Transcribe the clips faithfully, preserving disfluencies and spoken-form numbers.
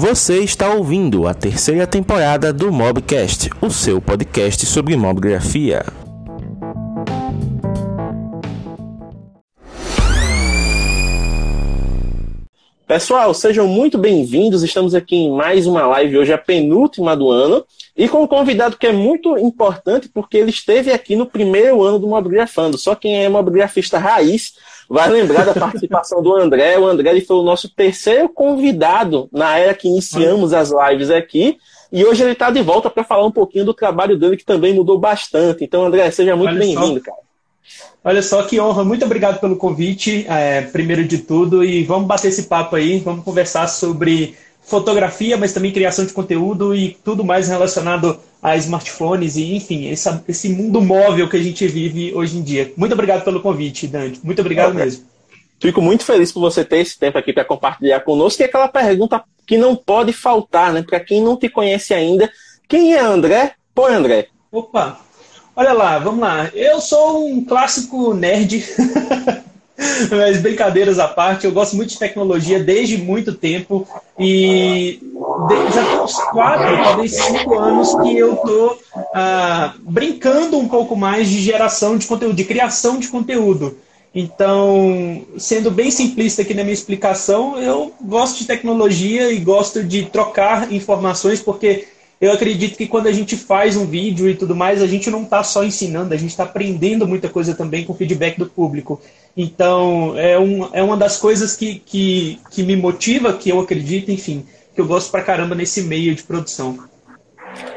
Você está ouvindo a terceira temporada do Mobcast, o seu podcast sobre mobgrafia. Pessoal, sejam muito bem-vindos. Estamos aqui em mais uma live, hoje a penúltima do ano, e com um convidado que é muito importante porque ele esteve aqui no primeiro ano do Mobgrafando. Só quem é mobgrafista raiz vai lembrar da participação do André. O André ele foi o nosso terceiro convidado na era que iniciamos as lives aqui, e hoje ele está de volta para falar um pouquinho do trabalho dele, que também mudou bastante. Então, André, seja muito bem-vindo, cara. Olha só que honra, muito obrigado pelo convite, é, primeiro de tudo, e vamos bater esse papo aí, vamos conversar sobre fotografia, mas também criação de conteúdo e tudo mais relacionado a smartphones e, enfim, essa, esse mundo móvel que a gente vive hoje em dia. Muito obrigado pelo convite, Dante, muito obrigado okay. mesmo. Fico muito feliz por você ter esse tempo aqui para compartilhar conosco, e aquela pergunta que não pode faltar, né, para quem não te conhece ainda, quem é André? Pô, André. Opa! Olha lá, vamos lá. Eu sou um clássico nerd, mas brincadeiras à parte, eu gosto muito de tecnologia desde muito tempo e já tem uns quatro, talvez cinco anos que eu estou ah, brincando um pouco mais de geração de conteúdo, de criação de conteúdo. Então, sendo bem simplista aqui na minha explicação, eu gosto de tecnologia e gosto de trocar informações porque... eu acredito que quando a gente faz um vídeo e tudo mais, a gente não está só ensinando, a gente está aprendendo muita coisa também com o feedback do público. Então, é, um, é uma das coisas que, que, que me motiva, que eu acredito, enfim, que eu gosto pra caramba nesse meio de produção.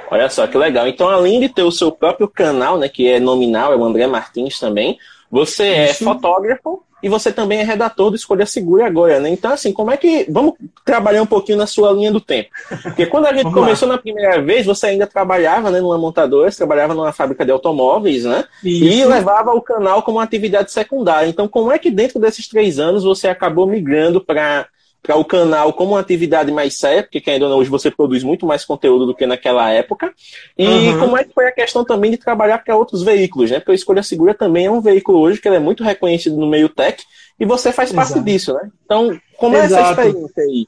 Olha só, que legal. Então, além de ter o seu próprio canal, né, que é nominal, é o André Martins também, você é Isso. fotógrafo e você também é redator do Escolha Segura agora, né? Então, assim, como é que... vamos trabalhar um pouquinho na sua linha do tempo. Porque quando a gente começou lá. Na primeira vez, você ainda trabalhava, né, numa montadora, você trabalhava numa fábrica de automóveis, né? Isso. E levava o canal como uma atividade secundária. Então, como é que dentro desses três anos você acabou migrando para o canal como uma atividade mais séria? Porque, ainda não, hoje você produz muito mais conteúdo do que naquela época. E uhum. como é que foi a questão também de trabalhar para outros veículos, né? Porque o Escolha Segura também é um veículo hoje que ele é muito reconhecido no meio tech, e você faz parte Exato. Disso, né? Então, como Exato. É essa experiência aí?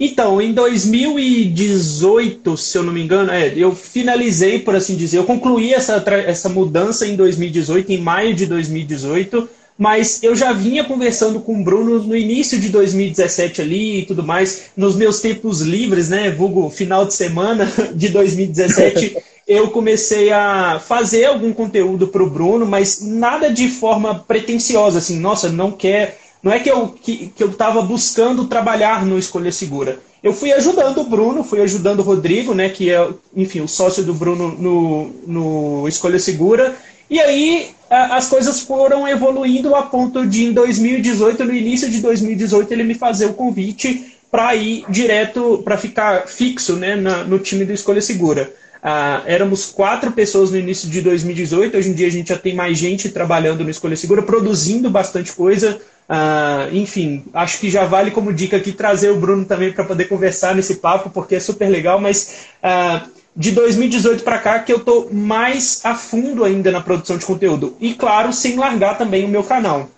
Então, em dois mil e dezoito, se eu não me engano, é, eu finalizei, por assim dizer, eu concluí essa, essa mudança em dois mil e dezoito, em maio de dois mil e dezoito, mas eu já vinha conversando com o Bruno no início de dois mil e dezessete ali e tudo mais, nos meus tempos livres, né, vulgo final de semana de dois mil e dezessete, eu comecei a fazer algum conteúdo para o Bruno, mas nada de forma pretensiosa, assim, nossa, não quer... Não é que eu que, que eu estava buscando trabalhar no Escolha Segura. Eu fui ajudando o Bruno, fui ajudando o Rodrigo, né, que é, enfim, o sócio do Bruno no, no Escolha Segura. E aí a, as coisas foram evoluindo a ponto de, em dois mil e dezoito, no início de dois mil e dezoito, ele me fazer o convite para ir direto, para ficar fixo, né, na, no time do Escolha Segura. Ah, éramos quatro pessoas no início de dois mil e dezoito, hoje em dia a gente já tem mais gente trabalhando no Escolha Segura, produzindo bastante coisa. Uh, enfim, acho que já vale como dica aqui trazer o Bruno também para poder conversar nesse papo, porque é super legal, mas uh, de dois mil e dezoito para cá que eu estou mais a fundo ainda na produção de conteúdo, e claro, sem largar também o meu canal.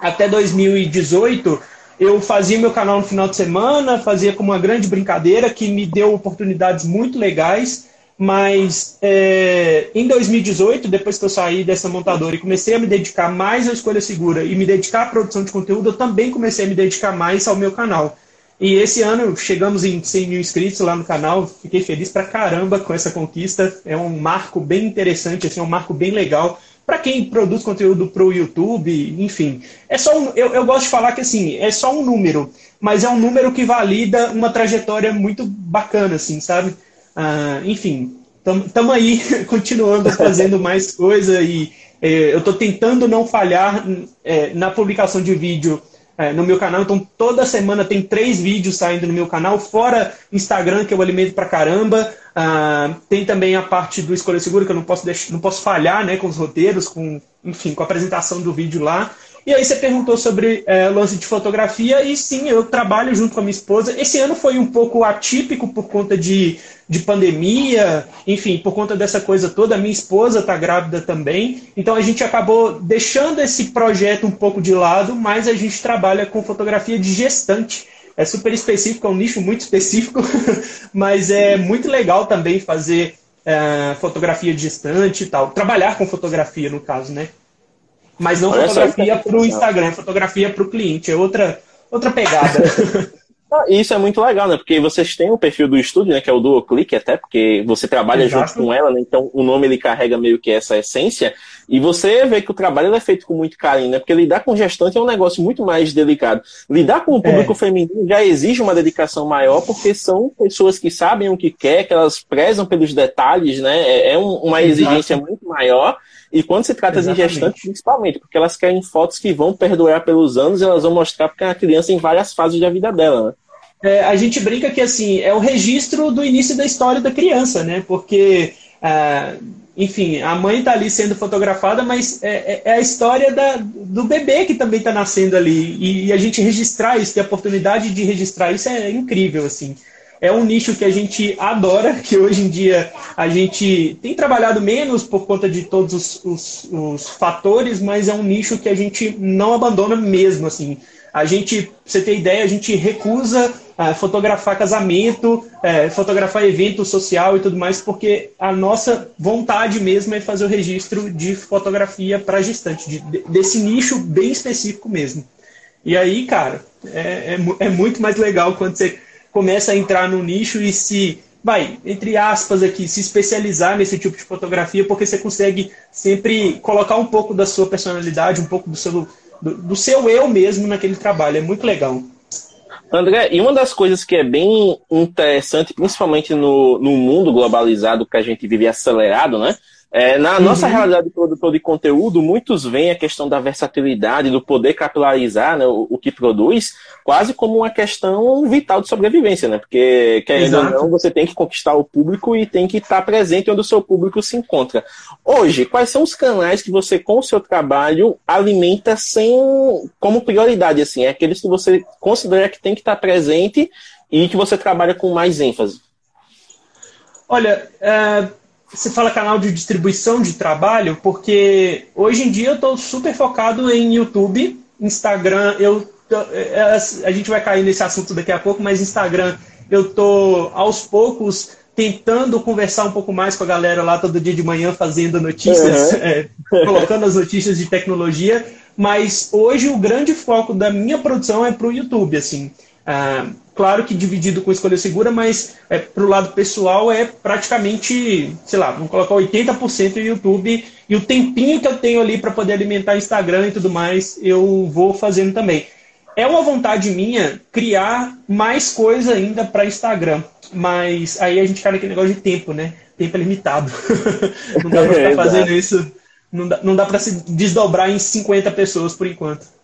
Até dois mil e dezoito eu fazia meu canal no final de semana, fazia como uma grande brincadeira que me deu oportunidades muito legais, mas é, em dois mil e dezoito, depois que eu saí dessa montadora e comecei a me dedicar mais à Escolha Segura e me dedicar à produção de conteúdo, eu também comecei a me dedicar mais ao meu canal. E esse ano chegamos em cem mil inscritos lá no canal, fiquei feliz pra caramba com essa conquista, é um marco bem interessante, assim, é um marco bem legal para quem produz conteúdo pro YouTube, enfim. É só um, eu, eu gosto de falar que assim, é só um número, mas é um número que valida uma trajetória muito bacana, assim, sabe? Ah, enfim, estamos aí continuando fazendo mais coisa e eh, eu estou tentando não falhar eh, na publicação de vídeo eh, no meu canal, então toda semana tem três vídeos saindo no meu canal, fora Instagram, que eu alimento pra caramba, ah, tem também a parte do Escolha Segura, que eu não posso, deixar, não posso falhar, né, com os roteiros, com, enfim, com a apresentação do vídeo lá. E aí você perguntou sobre é, lance de fotografia, e sim, eu trabalho junto com a minha esposa. Esse ano foi um pouco atípico por conta de, de pandemia, enfim, por conta dessa coisa toda. A minha esposa está grávida também, então a gente acabou deixando esse projeto um pouco de lado, mas a gente trabalha com fotografia de gestante. é super específico, é um nicho muito específico, mas é muito legal também fazer é, fotografia distante e tal. Trabalhar com fotografia, no caso, né? Mas não olha fotografia para o Instagram, fotografia para o cliente. É outra, outra pegada. Ah, isso é muito legal, né? Porque vocês têm o perfil do estúdio, né? Que é o Dual Click, até porque você trabalha Exato. junto com ela, né? Então o nome ele carrega meio que essa essência. E você vê que o trabalho ele é feito com muito carinho, né? Porque lidar com gestante é um negócio muito mais delicado. Lidar com o público é. feminino já exige uma dedicação maior, porque são pessoas que sabem o que quer, que elas prezam pelos detalhes, né? É uma exigência Exato. muito maior. E quando se trata Exatamente. de gestantes, principalmente, porque elas querem fotos que vão perdurar pelos anos e elas vão mostrar porque a criança em várias fases da vida dela, né? É, a gente brinca que, assim, é o registro do início da história da criança, né? Porque, ah, enfim, a mãe está ali sendo fotografada, mas é, é a história da, do bebê que também está nascendo ali. E, e a gente registrar isso, ter a oportunidade de registrar isso é incrível, assim. É um nicho que a gente adora, que hoje em dia a gente tem trabalhado menos por conta de todos os, os, os fatores, mas é um nicho que a gente não abandona mesmo, assim. A gente, pra você ter ideia, a gente recusa ah, fotografar casamento, eh, fotografar evento social e tudo mais, porque a nossa vontade mesmo é fazer o registro de fotografia para gestante, de, de, desse nicho bem específico mesmo. E aí, cara, é, é, é muito mais legal quando você começa a entrar no nicho e se, vai, entre aspas aqui, se especializar nesse tipo de fotografia, porque você consegue sempre colocar um pouco da sua personalidade, um pouco do seu... Do, do seu eu mesmo naquele trabalho. É muito legal. André, e uma das coisas que é bem interessante, principalmente no, no mundo globalizado que a gente vive acelerado, né? É, na uhum. nossa realidade de produtor de conteúdo, muitos veem a questão da versatilidade, do poder capilarizar, né, o, o que produz, quase como uma questão vital de sobrevivência, né? Porque, querendo ou não, você tem que conquistar o público e tem que estar presente onde o seu público se encontra. Hoje, quais são os canais que você, com o seu trabalho, alimenta sem, como prioridade, assim? É aqueles que você considera que tem que estar presente e que você trabalha com mais ênfase? Olha... Uh... Você fala canal de distribuição de trabalho, porque hoje em dia eu estou super focado em YouTube, Instagram, eu, a gente vai cair nesse assunto daqui a pouco, mas Instagram eu estou aos poucos tentando conversar um pouco mais com a galera lá todo dia de manhã, fazendo notícias, uhum. é, colocando as notícias de tecnologia, mas hoje o grande foco da minha produção é para o YouTube, assim. Ah, claro que dividido com Escolha Segura, mas é, para o lado pessoal é praticamente, sei lá, vamos colocar oitenta por cento no YouTube, e o tempinho que eu tenho ali para poder alimentar Instagram e tudo mais, eu vou fazendo também. É uma vontade minha criar mais coisa ainda para Instagram, mas aí a gente cai naquele negócio de tempo, né? Tempo é limitado. Não dá para ficar fazendo isso, não dá, não dá para se desdobrar em cinquenta pessoas por enquanto.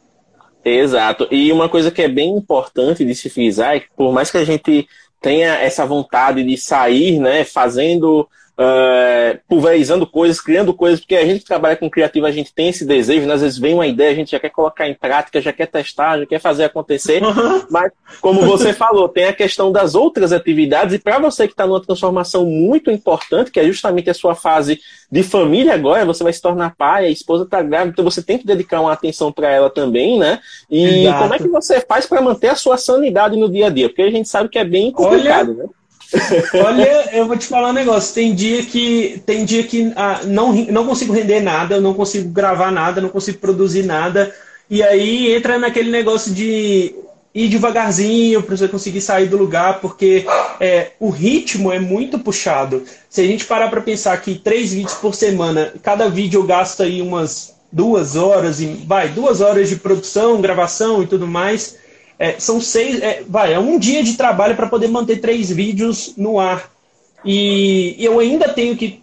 Exato. E uma coisa que é bem importante de se frisar é que, por mais que a gente tenha essa vontade de sair, né, fazendo, uh, pulverizando coisas, criando coisas, porque a gente que trabalha com criativo, a gente tem esse desejo, né? Às vezes vem uma ideia, a gente já quer colocar em prática, já quer testar, já quer fazer acontecer, uhum. mas, como você falou, tem a questão das outras atividades, e para você que está numa transformação muito importante, que é justamente a sua fase de família agora, você vai se tornar pai, a esposa está grávida, então você tem que dedicar uma atenção para ela também, né? E Exato. Como é que você faz para manter a sua sanidade no dia a dia? Porque a gente sabe que é bem complicado, Olha... né? Olha, eu vou te falar um negócio. Tem dia que, tem dia que ah, não, não consigo render nada, eu não consigo gravar nada, não consigo produzir nada. E aí entra naquele negócio de ir devagarzinho para você conseguir sair do lugar, porque é, o ritmo é muito puxado. Se a gente parar para pensar que três vídeos por semana, cada vídeo eu gasto aí umas duas horas, e, vai, duas horas de produção, gravação e tudo mais. É, são seis, é, vai, é um dia de trabalho para poder manter três vídeos no ar. E eu ainda tenho que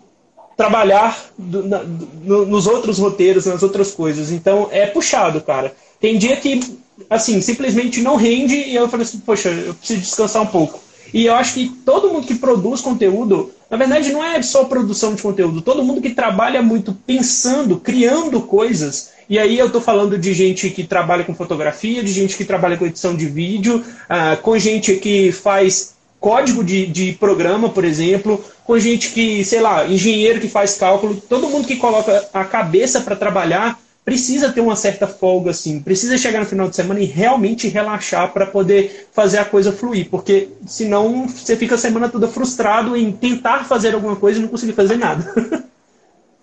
trabalhar do, na, do, nos outros roteiros, nas outras coisas. Então é puxado, cara. Tem dia que, assim, simplesmente não rende e eu falo assim, poxa, eu preciso descansar um pouco. E eu acho que todo mundo que produz conteúdo, na verdade não é só produção de conteúdo, todo mundo que trabalha muito pensando, criando coisas. E aí eu estou falando de gente que trabalha com fotografia, de gente que trabalha com edição de vídeo, ah, com gente que faz código de, de programa, por exemplo, com gente que, sei lá, engenheiro que faz cálculo, todo mundo que coloca a cabeça para trabalhar precisa ter uma certa folga, assim, precisa chegar no final de semana e realmente relaxar para poder fazer a coisa fluir, porque senão você fica a semana toda frustrado em tentar fazer alguma coisa e não conseguir fazer nada.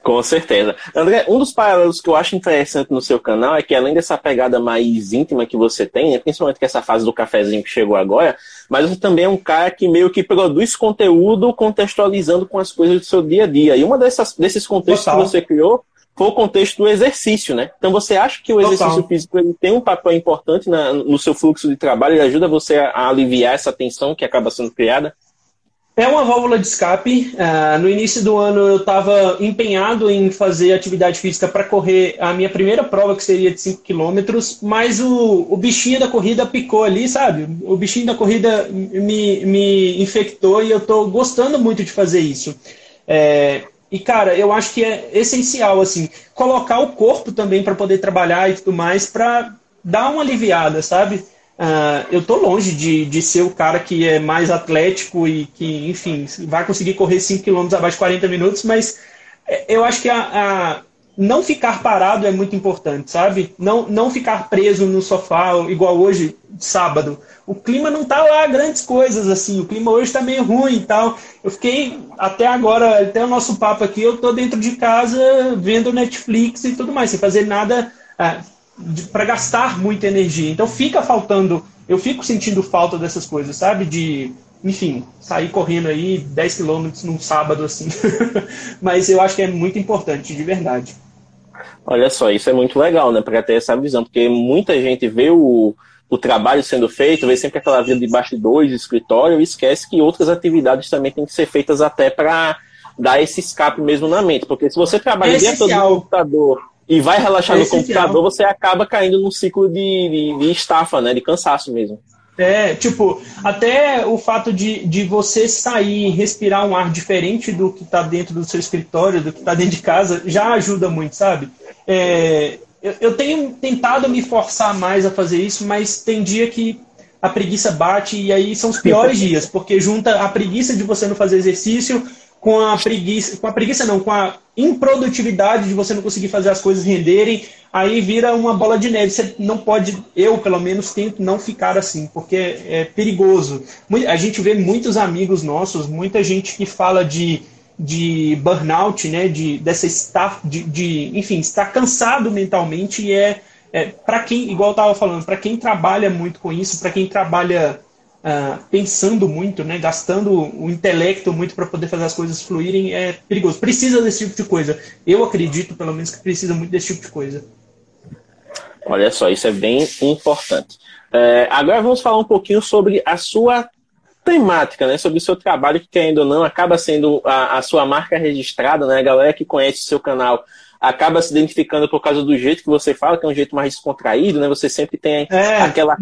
Com certeza. André, um dos paralelos que eu acho interessante no seu canal é que, além dessa pegada mais íntima que você tem, né, principalmente com essa fase do cafezinho que chegou agora, mas você também é um cara que meio que produz conteúdo contextualizando com as coisas do seu dia a dia. E uma dessas, desses contextos Total. Que você criou foi o contexto do exercício, né? Então você acha que o Total. Exercício físico ele tem um papel importante na, no seu fluxo de trabalho? Ele ajuda você a aliviar essa tensão que acaba sendo criada? É uma válvula de escape. Uh, no início do ano eu estava empenhado em fazer atividade física para correr a minha primeira prova, que seria de cinco quilômetros, mas o, o bichinho da corrida picou ali, sabe? O bichinho da corrida me, me infectou e eu estou gostando muito de fazer isso. É, e, cara, eu acho que é essencial, assim, colocar o corpo também para poder trabalhar e tudo mais, para dar uma aliviada, sabe? Uh, eu tô longe de, de ser o cara que é mais atlético e que, enfim, vai conseguir correr cinco quilômetros abaixo de quarenta minutos, mas eu acho que a, a não ficar parado é muito importante, sabe? Não, não ficar preso no sofá, igual hoje, sábado. O clima não tá lá grandes coisas, assim, o clima hoje tá meio ruim e tal. Eu fiquei, até agora, até o nosso papo aqui, eu tô dentro de casa vendo Netflix e tudo mais, sem fazer nada... Uh, para gastar muita energia. Então fica faltando, eu fico sentindo falta dessas coisas, sabe? De, enfim, sair correndo aí dez quilômetros num sábado, assim. Mas eu acho que é muito importante, de verdade. Olha só, isso é muito legal, né? Para ter essa visão, porque muita gente vê o, o trabalho sendo feito, vê sempre aquela vida de bastidores, de escritório, e esquece que outras atividades também têm que ser feitas até para dar esse escape mesmo na mente. Porque se você trabalha dentro do computador... E vai relaxar é no computador, você acaba caindo num ciclo de, de, de estafa, né? De cansaço mesmo. É, tipo, até o fato de, de você sair e respirar um ar diferente do que tá dentro do seu escritório, do que tá dentro de casa, já ajuda muito, sabe? É, eu, eu tenho tentado me forçar mais a fazer isso, mas tem dia que a preguiça bate e aí são os piores dias, porque junta a preguiça de você não fazer exercício... Com a preguiça, com a preguiça não, com a improdutividade de você não conseguir fazer as coisas renderem, aí vira uma bola de neve. Você não pode, eu pelo menos tento não ficar assim, porque é perigoso. A gente vê muitos amigos nossos, muita gente que fala de, de burnout, né, de, dessa estafa, de, de, enfim, está cansado mentalmente e é, é para quem, igual eu estava falando, para quem trabalha muito com isso, para quem trabalha... Uh, pensando muito, né, gastando o intelecto muito para poder fazer as coisas fluírem, é perigoso. Precisa desse tipo de coisa. Eu acredito, pelo menos, que precisa muito desse tipo de coisa. Olha só, isso é bem importante. É, agora vamos falar um pouquinho sobre a sua temática, né, sobre o seu trabalho, que, querendo ou não, acaba sendo a, a sua marca registrada, né, a galera que conhece o seu canal acaba se identificando por causa do jeito que você fala, que é um jeito mais descontraído, né? Você sempre tem é. aquela...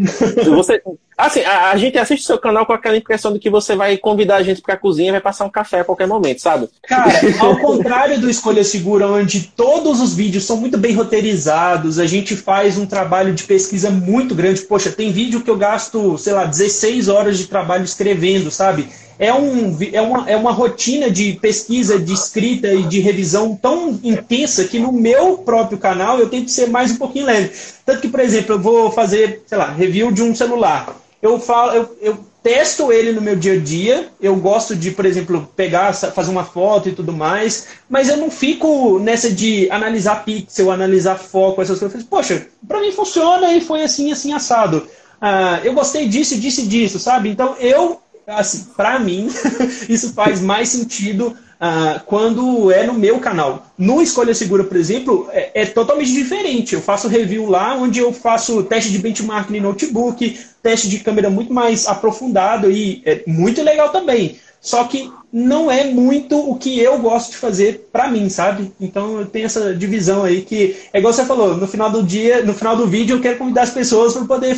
Você... Assim, a, a gente assiste o seu canal com aquela impressão de que você vai convidar a gente pra cozinha e vai passar um café a qualquer momento, sabe? Cara, ao contrário do Escolha Segura, onde todos os vídeos são muito bem roteirizados, a gente faz um trabalho de pesquisa muito grande. Poxa, tem vídeo que eu gasto, sei lá, dezesseis horas de trabalho escrevendo, sabe? É, um, é, uma, é uma rotina de pesquisa, de escrita e de revisão tão intensa que no meu próprio canal eu tento ser mais um pouquinho leve. Tanto que, por exemplo, eu vou fazer, sei lá, review de um celular. Eu, falo, eu, eu testo ele no meu dia a dia, eu gosto de, por exemplo, pegar, fazer uma foto e tudo mais, mas eu não fico nessa de analisar pixel, analisar foco, essas coisas. Poxa, pra mim funciona e foi assim, assim, assado. Ah, eu gostei disso, disso e disso, sabe? Então, eu... Assim, pra mim, isso faz mais sentido uh, quando é no meu canal. No Escolha Segura, por exemplo, é, é totalmente diferente. Eu faço review lá, onde eu faço teste de benchmark em notebook, teste de câmera muito mais aprofundado e é muito legal também. Só que não é muito o que eu gosto de fazer pra mim, sabe? Então eu tenho essa divisão aí que, é igual você falou, no final do dia, no final do vídeo eu quero convidar as pessoas pra poder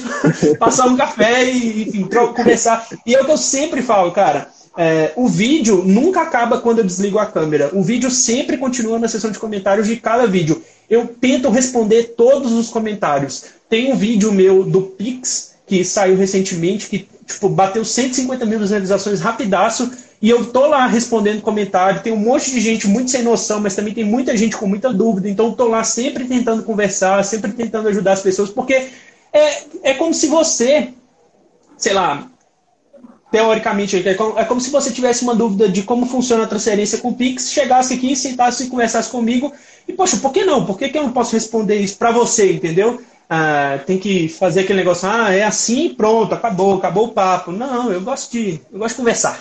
passar um café e, enfim, conversar. E é o que eu sempre falo, cara, é, o vídeo nunca acaba quando eu desligo a câmera. O vídeo sempre continua na seção de comentários de cada vídeo. Eu tento responder todos os comentários. Tem um vídeo meu do Pix, que saiu recentemente, que tipo, bateu cento e cinquenta mil visualizações rapidaço, E eu tô lá respondendo comentário, tem um monte de gente muito sem noção, mas também tem muita gente com muita dúvida, então eu tô lá sempre tentando conversar, sempre tentando ajudar as pessoas, porque é, é como se você, sei lá, teoricamente, é como, é como se você tivesse uma dúvida de como funciona a transferência com o Pix, chegasse aqui, sentasse e conversasse comigo, e poxa, por que não? Por que, que eu não posso responder isso pra você, entendeu? Ah, tem que fazer aquele negócio, ah, é assim, pronto, acabou, acabou o papo. Não, eu gosto de, eu gosto de conversar.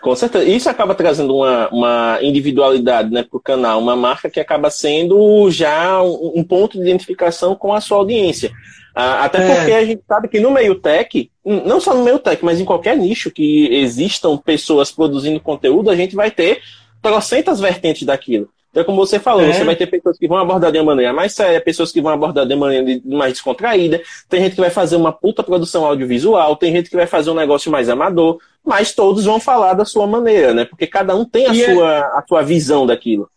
Com certeza. Isso acaba trazendo uma, uma individualidade, né, para o canal, uma marca que acaba sendo já um, um ponto de identificação com a sua audiência. Ah, até é. porque a gente sabe que no meio tech, não só no meio tech, mas em qualquer nicho que existam pessoas produzindo conteúdo, a gente vai ter trocentas vertentes daquilo. Então, como você falou, é. você vai ter pessoas que vão abordar de uma maneira mais séria, pessoas que vão abordar de uma maneira mais descontraída, tem gente que vai fazer uma puta produção audiovisual, tem gente que vai fazer um negócio mais amador, mas todos vão falar da sua maneira, né? Porque cada um tem a, sua, é... a sua visão daquilo.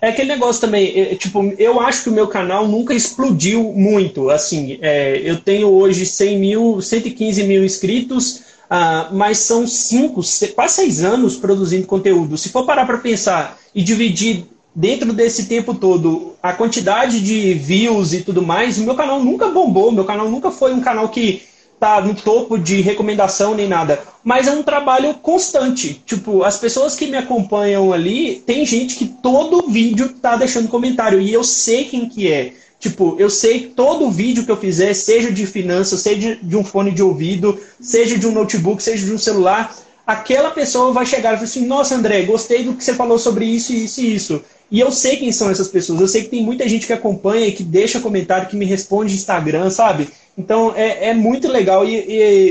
É aquele negócio também, é, tipo, eu acho que o meu canal nunca explodiu muito, assim, é, eu tenho hoje cem mil, cento e quinze mil inscritos, ah, mas são cinco, quase seis anos produzindo conteúdo. Se for parar pra pensar e dividir dentro desse tempo todo, a quantidade de views e tudo mais, o meu canal nunca bombou, meu canal nunca foi um canal que tá no topo de recomendação nem nada, mas é um trabalho constante, tipo, as pessoas que me acompanham ali, tem gente que todo vídeo tá deixando comentário, e eu sei quem que é, tipo, eu sei que todo vídeo que eu fizer, seja de finanças, seja de um fone de ouvido, seja de um notebook, seja de um celular, aquela pessoa vai chegar e falar assim, nossa André, gostei do que você falou sobre isso, isso e isso. E eu sei quem são essas pessoas, eu sei que tem muita gente que acompanha, que deixa comentário, que me responde no Instagram, sabe? Então é, é muito legal e,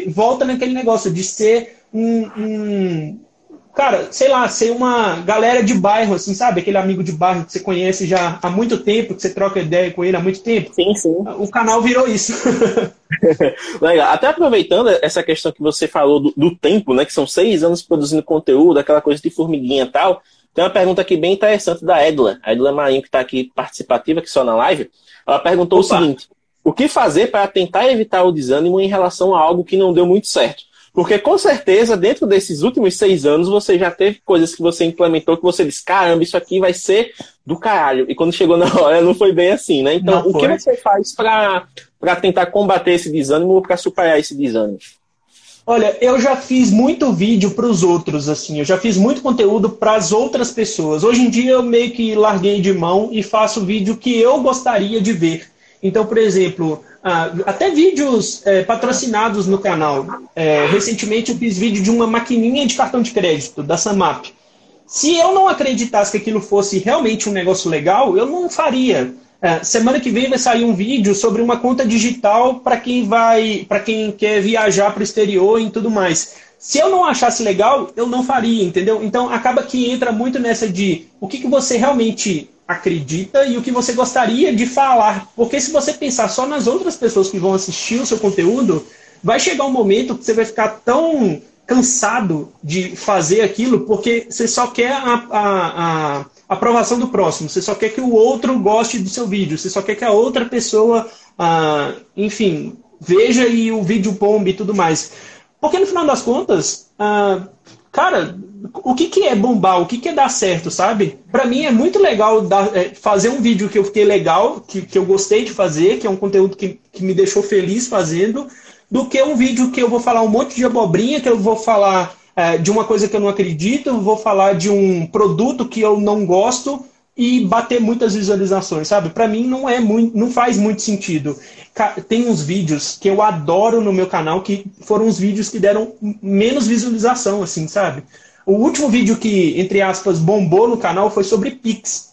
e volta naquele negócio de ser um, um... Cara, sei lá, ser uma galera de bairro, assim, sabe? Aquele amigo de bairro que você conhece já há muito tempo, que você troca ideia com ele há muito tempo. Sim, sim. O canal virou isso. Legal. Até aproveitando essa questão que você falou do, do tempo, né? Que são seis anos produzindo conteúdo, aquela coisa de formiguinha e tal. Tem uma pergunta aqui bem interessante da Edla. A Edla Marinho, que está aqui participativa, que só na live. Ela perguntou Opa. o seguinte. O que fazer para tentar evitar o desânimo em relação a algo que não deu muito certo? Porque, com certeza, dentro desses últimos seis anos, você já teve coisas que você implementou, que você disse, caramba, isso aqui vai ser do caralho. E quando chegou na hora, não foi bem assim, né? Então, não o foi. que você faz para para tentar combater esse desânimo ou para superar esse desânimo? Olha, eu já fiz muito vídeo para os outros, assim. Eu já fiz muito conteúdo para as outras pessoas. Hoje em dia, eu meio que larguei de mão e faço vídeo que eu gostaria de ver. Então, por exemplo, até vídeos é, patrocinados no canal. É, recentemente eu fiz vídeo de uma maquininha de cartão de crédito, da SumUp. Se eu não acreditasse que aquilo fosse realmente um negócio legal, eu não faria. É, semana que vem vai sair um vídeo sobre uma conta digital para quem vai, para quem quer viajar para o exterior e tudo mais. Se eu não achasse legal, eu não faria, entendeu? Então acaba que entra muito nessa de o que, que você realmente acredita e o que você gostaria de falar. Porque se você pensar só nas outras pessoas que vão assistir o seu conteúdo, vai chegar um momento que você vai ficar tão cansado de fazer aquilo porque você só quer a, a, a aprovação do próximo, você só quer que o outro goste do seu vídeo, você só quer que a outra pessoa, ah, enfim, veja e o vídeo bombe e tudo mais. Porque no final das contas, ah, cara, o que, que é bombar? O que, que é dar certo, sabe? Pra mim é muito legal dar, é, fazer um vídeo que eu fiquei legal, que, que eu gostei de fazer, que é um conteúdo que, que me deixou feliz fazendo, do que um vídeo que eu vou falar um monte de abobrinha, que eu vou falar é, de uma coisa que eu não acredito, eu vou falar de um produto que eu não gosto e bater muitas visualizações, sabe? Pra mim não, é muito, não faz muito sentido. Tem uns vídeos que eu adoro no meu canal que foram os vídeos que deram menos visualização, assim, sabe? O último vídeo que, entre aspas, bombou no canal foi sobre Pix,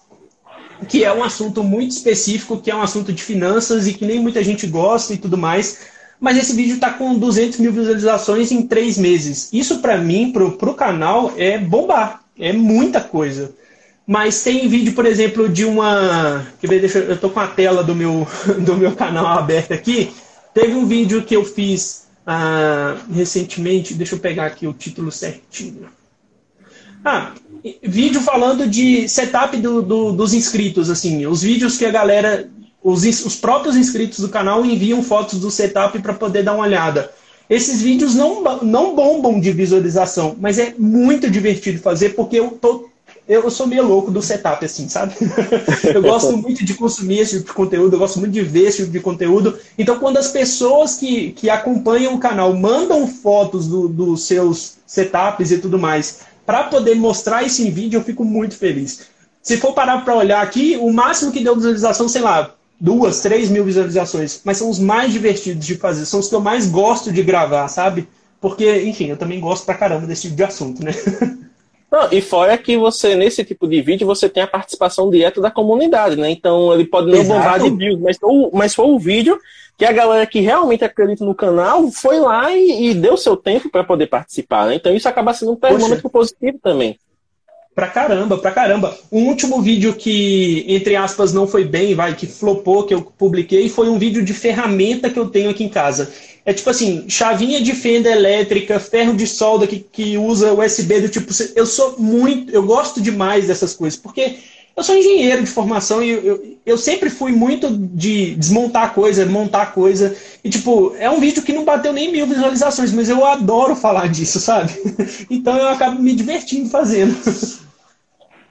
que é um assunto muito específico, que é um assunto de finanças e que nem muita gente gosta e tudo mais, mas esse vídeo está com duzentas mil visualizações em três meses. Isso, para mim, pro, pro canal, é bombar, é muita coisa. Mas tem vídeo, por exemplo, de uma... Deixa eu... eu tô com a tela do meu, do meu canal aberta aqui. Teve um vídeo que eu fiz ah, recentemente, deixa eu pegar aqui o título certinho. Ah, vídeo falando de setup do, do, dos inscritos, assim, os vídeos que a galera, os, os próprios inscritos do canal enviam fotos do setup para poder dar uma olhada. Esses vídeos não, não bombam de visualização, mas é muito divertido fazer, porque eu, tô, eu sou meio louco do setup, assim, sabe? Eu gosto muito de consumir esse tipo de conteúdo, eu gosto muito de ver esse tipo de conteúdo. Então, quando as pessoas que, que acompanham o canal mandam fotos do, dos seus setups e tudo mais, para poder mostrar isso em vídeo, eu fico muito feliz. Se for parar para olhar aqui, o máximo que deu visualização, sei lá, duas, três mil visualizações, mas são os mais divertidos de fazer, são os que eu mais gosto de gravar, sabe? Porque, enfim, eu também gosto pra caramba desse tipo de assunto, né? Não, e fora que você, nesse tipo de vídeo, você tem a participação direta da comunidade, né? Então, ele pode não bombar de views, mas, mas foi o vídeo que a galera que realmente acredita no canal foi lá e, e deu seu tempo pra poder participar, né? Então, isso acaba sendo um termômetro positivo também. Pra caramba, pra caramba. O último vídeo que, entre aspas, não foi bem, vai, que flopou, que eu publiquei, foi um vídeo de ferramenta que eu tenho aqui em casa. É tipo assim, chavinha de fenda elétrica, ferro de solda que, que usa U S B do tipo... Eu sou muito... Eu gosto demais dessas coisas, porque eu sou engenheiro de formação e eu, eu, eu sempre fui muito de desmontar coisa, montar coisa. E tipo, é um vídeo que não bateu nem mil visualizações, mas eu adoro falar disso, sabe? Então eu acabo me divertindo fazendo.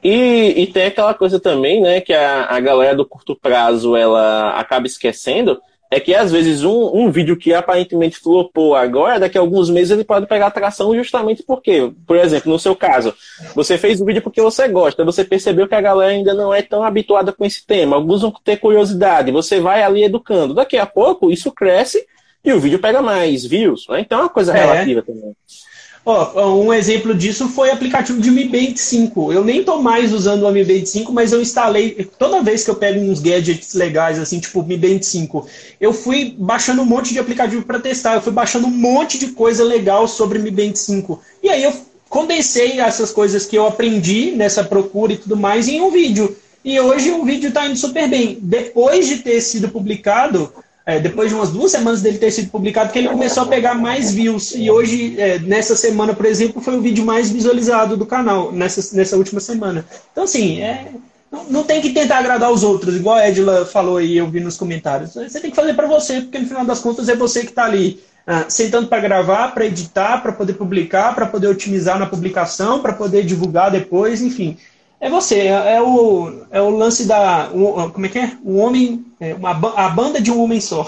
E, e tem aquela coisa também, né, que a, a galera do curto prazo ela acaba esquecendo, é que às vezes um, um vídeo que aparentemente flopou agora, daqui a alguns meses ele pode pegar atração justamente porque, por exemplo, no seu caso, você fez o vídeo porque você gosta, você percebeu que a galera ainda não é tão habituada com esse tema, alguns vão ter curiosidade, você vai ali educando, daqui a pouco isso cresce e o vídeo pega mais views, né? Então é uma coisa relativa é. também. Oh, um exemplo disso foi o aplicativo de Mi Band cinco. Eu nem estou mais usando a Mi Band cinco, mas eu instalei... Toda vez que eu pego uns gadgets legais, assim, tipo Mi Band cinco, eu fui baixando um monte de aplicativo para testar. Eu fui baixando um monte de coisa legal sobre Mi Band cinco. E aí eu condensei essas coisas que eu aprendi nessa procura e tudo mais em um vídeo. E hoje o vídeo está indo super bem. Depois de ter sido publicado... É, depois de umas duas semanas dele ter sido publicado, que ele começou a pegar mais views. E hoje, é, nessa semana, por exemplo, foi o vídeo mais visualizado do canal, nessa, nessa última semana. Então, assim, é, não, não tem que tentar agradar os outros, igual a Edla falou aí, eu vi nos comentários. Você tem que fazer pra você, porque no final das contas é você que tá ali, ah, sentando pra gravar, pra editar, pra poder publicar, pra poder otimizar na publicação, pra poder divulgar depois, enfim... É você, é o, é o lance da... O, como é que é? O homem... É uma, a banda de um homem só.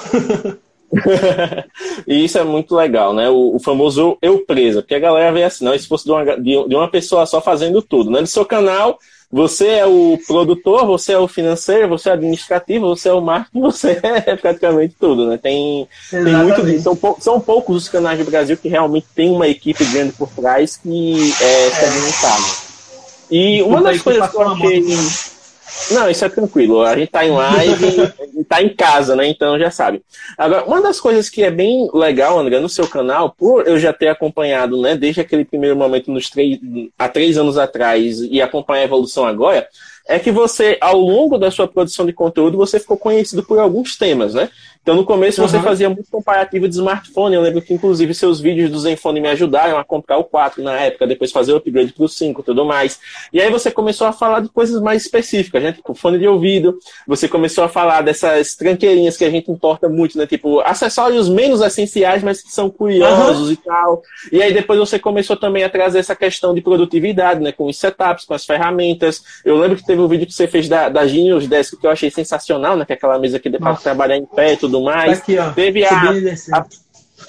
E isso é muito legal, né? O, o famoso eu preso, porque a galera vê assim, não, se fosse de uma, de uma pessoa só fazendo tudo, né? No seu canal, você é o produtor, você é o financeiro, você é o administrativo, você é o marketing, você é praticamente tudo, né? Tem, tem muito disso. São, pou, são poucos os canais do Brasil que realmente tem uma equipe grande por trás que é, é. segmentada. E uma das coisas que eu achei... Não, isso é tranquilo. A gente tá em live, tá em casa, né? Então já sabe. Agora, uma das coisas que é bem legal, André, no seu canal, por eu já ter acompanhado, né, desde aquele primeiro momento nos três, há três anos atrás e acompanhar a evolução agora, é que você, ao longo da sua produção de conteúdo, você ficou conhecido por alguns temas, né? Então, no começo, você uhum. fazia muito comparativo de smartphone. Eu lembro que, inclusive, seus vídeos do Zenfone me ajudaram a comprar o quatro na época, depois fazer o upgrade para o cinco e tudo mais. E aí você começou a falar de coisas mais específicas, né? Tipo, fone de ouvido. Você começou a falar dessas tranqueirinhas que a gente entorta muito, né? Tipo, acessórios menos essenciais, mas que são curiosos uhum. e tal. E aí depois você começou também a trazer essa questão de produtividade, né? Com os setups, com as ferramentas. Eu lembro que teve um vídeo que você fez da, da Genius Desk, que eu achei sensacional, né? Que é aquela mesa que dá para trabalhar em pé e tudo mais. Aqui, ó, teve a, a,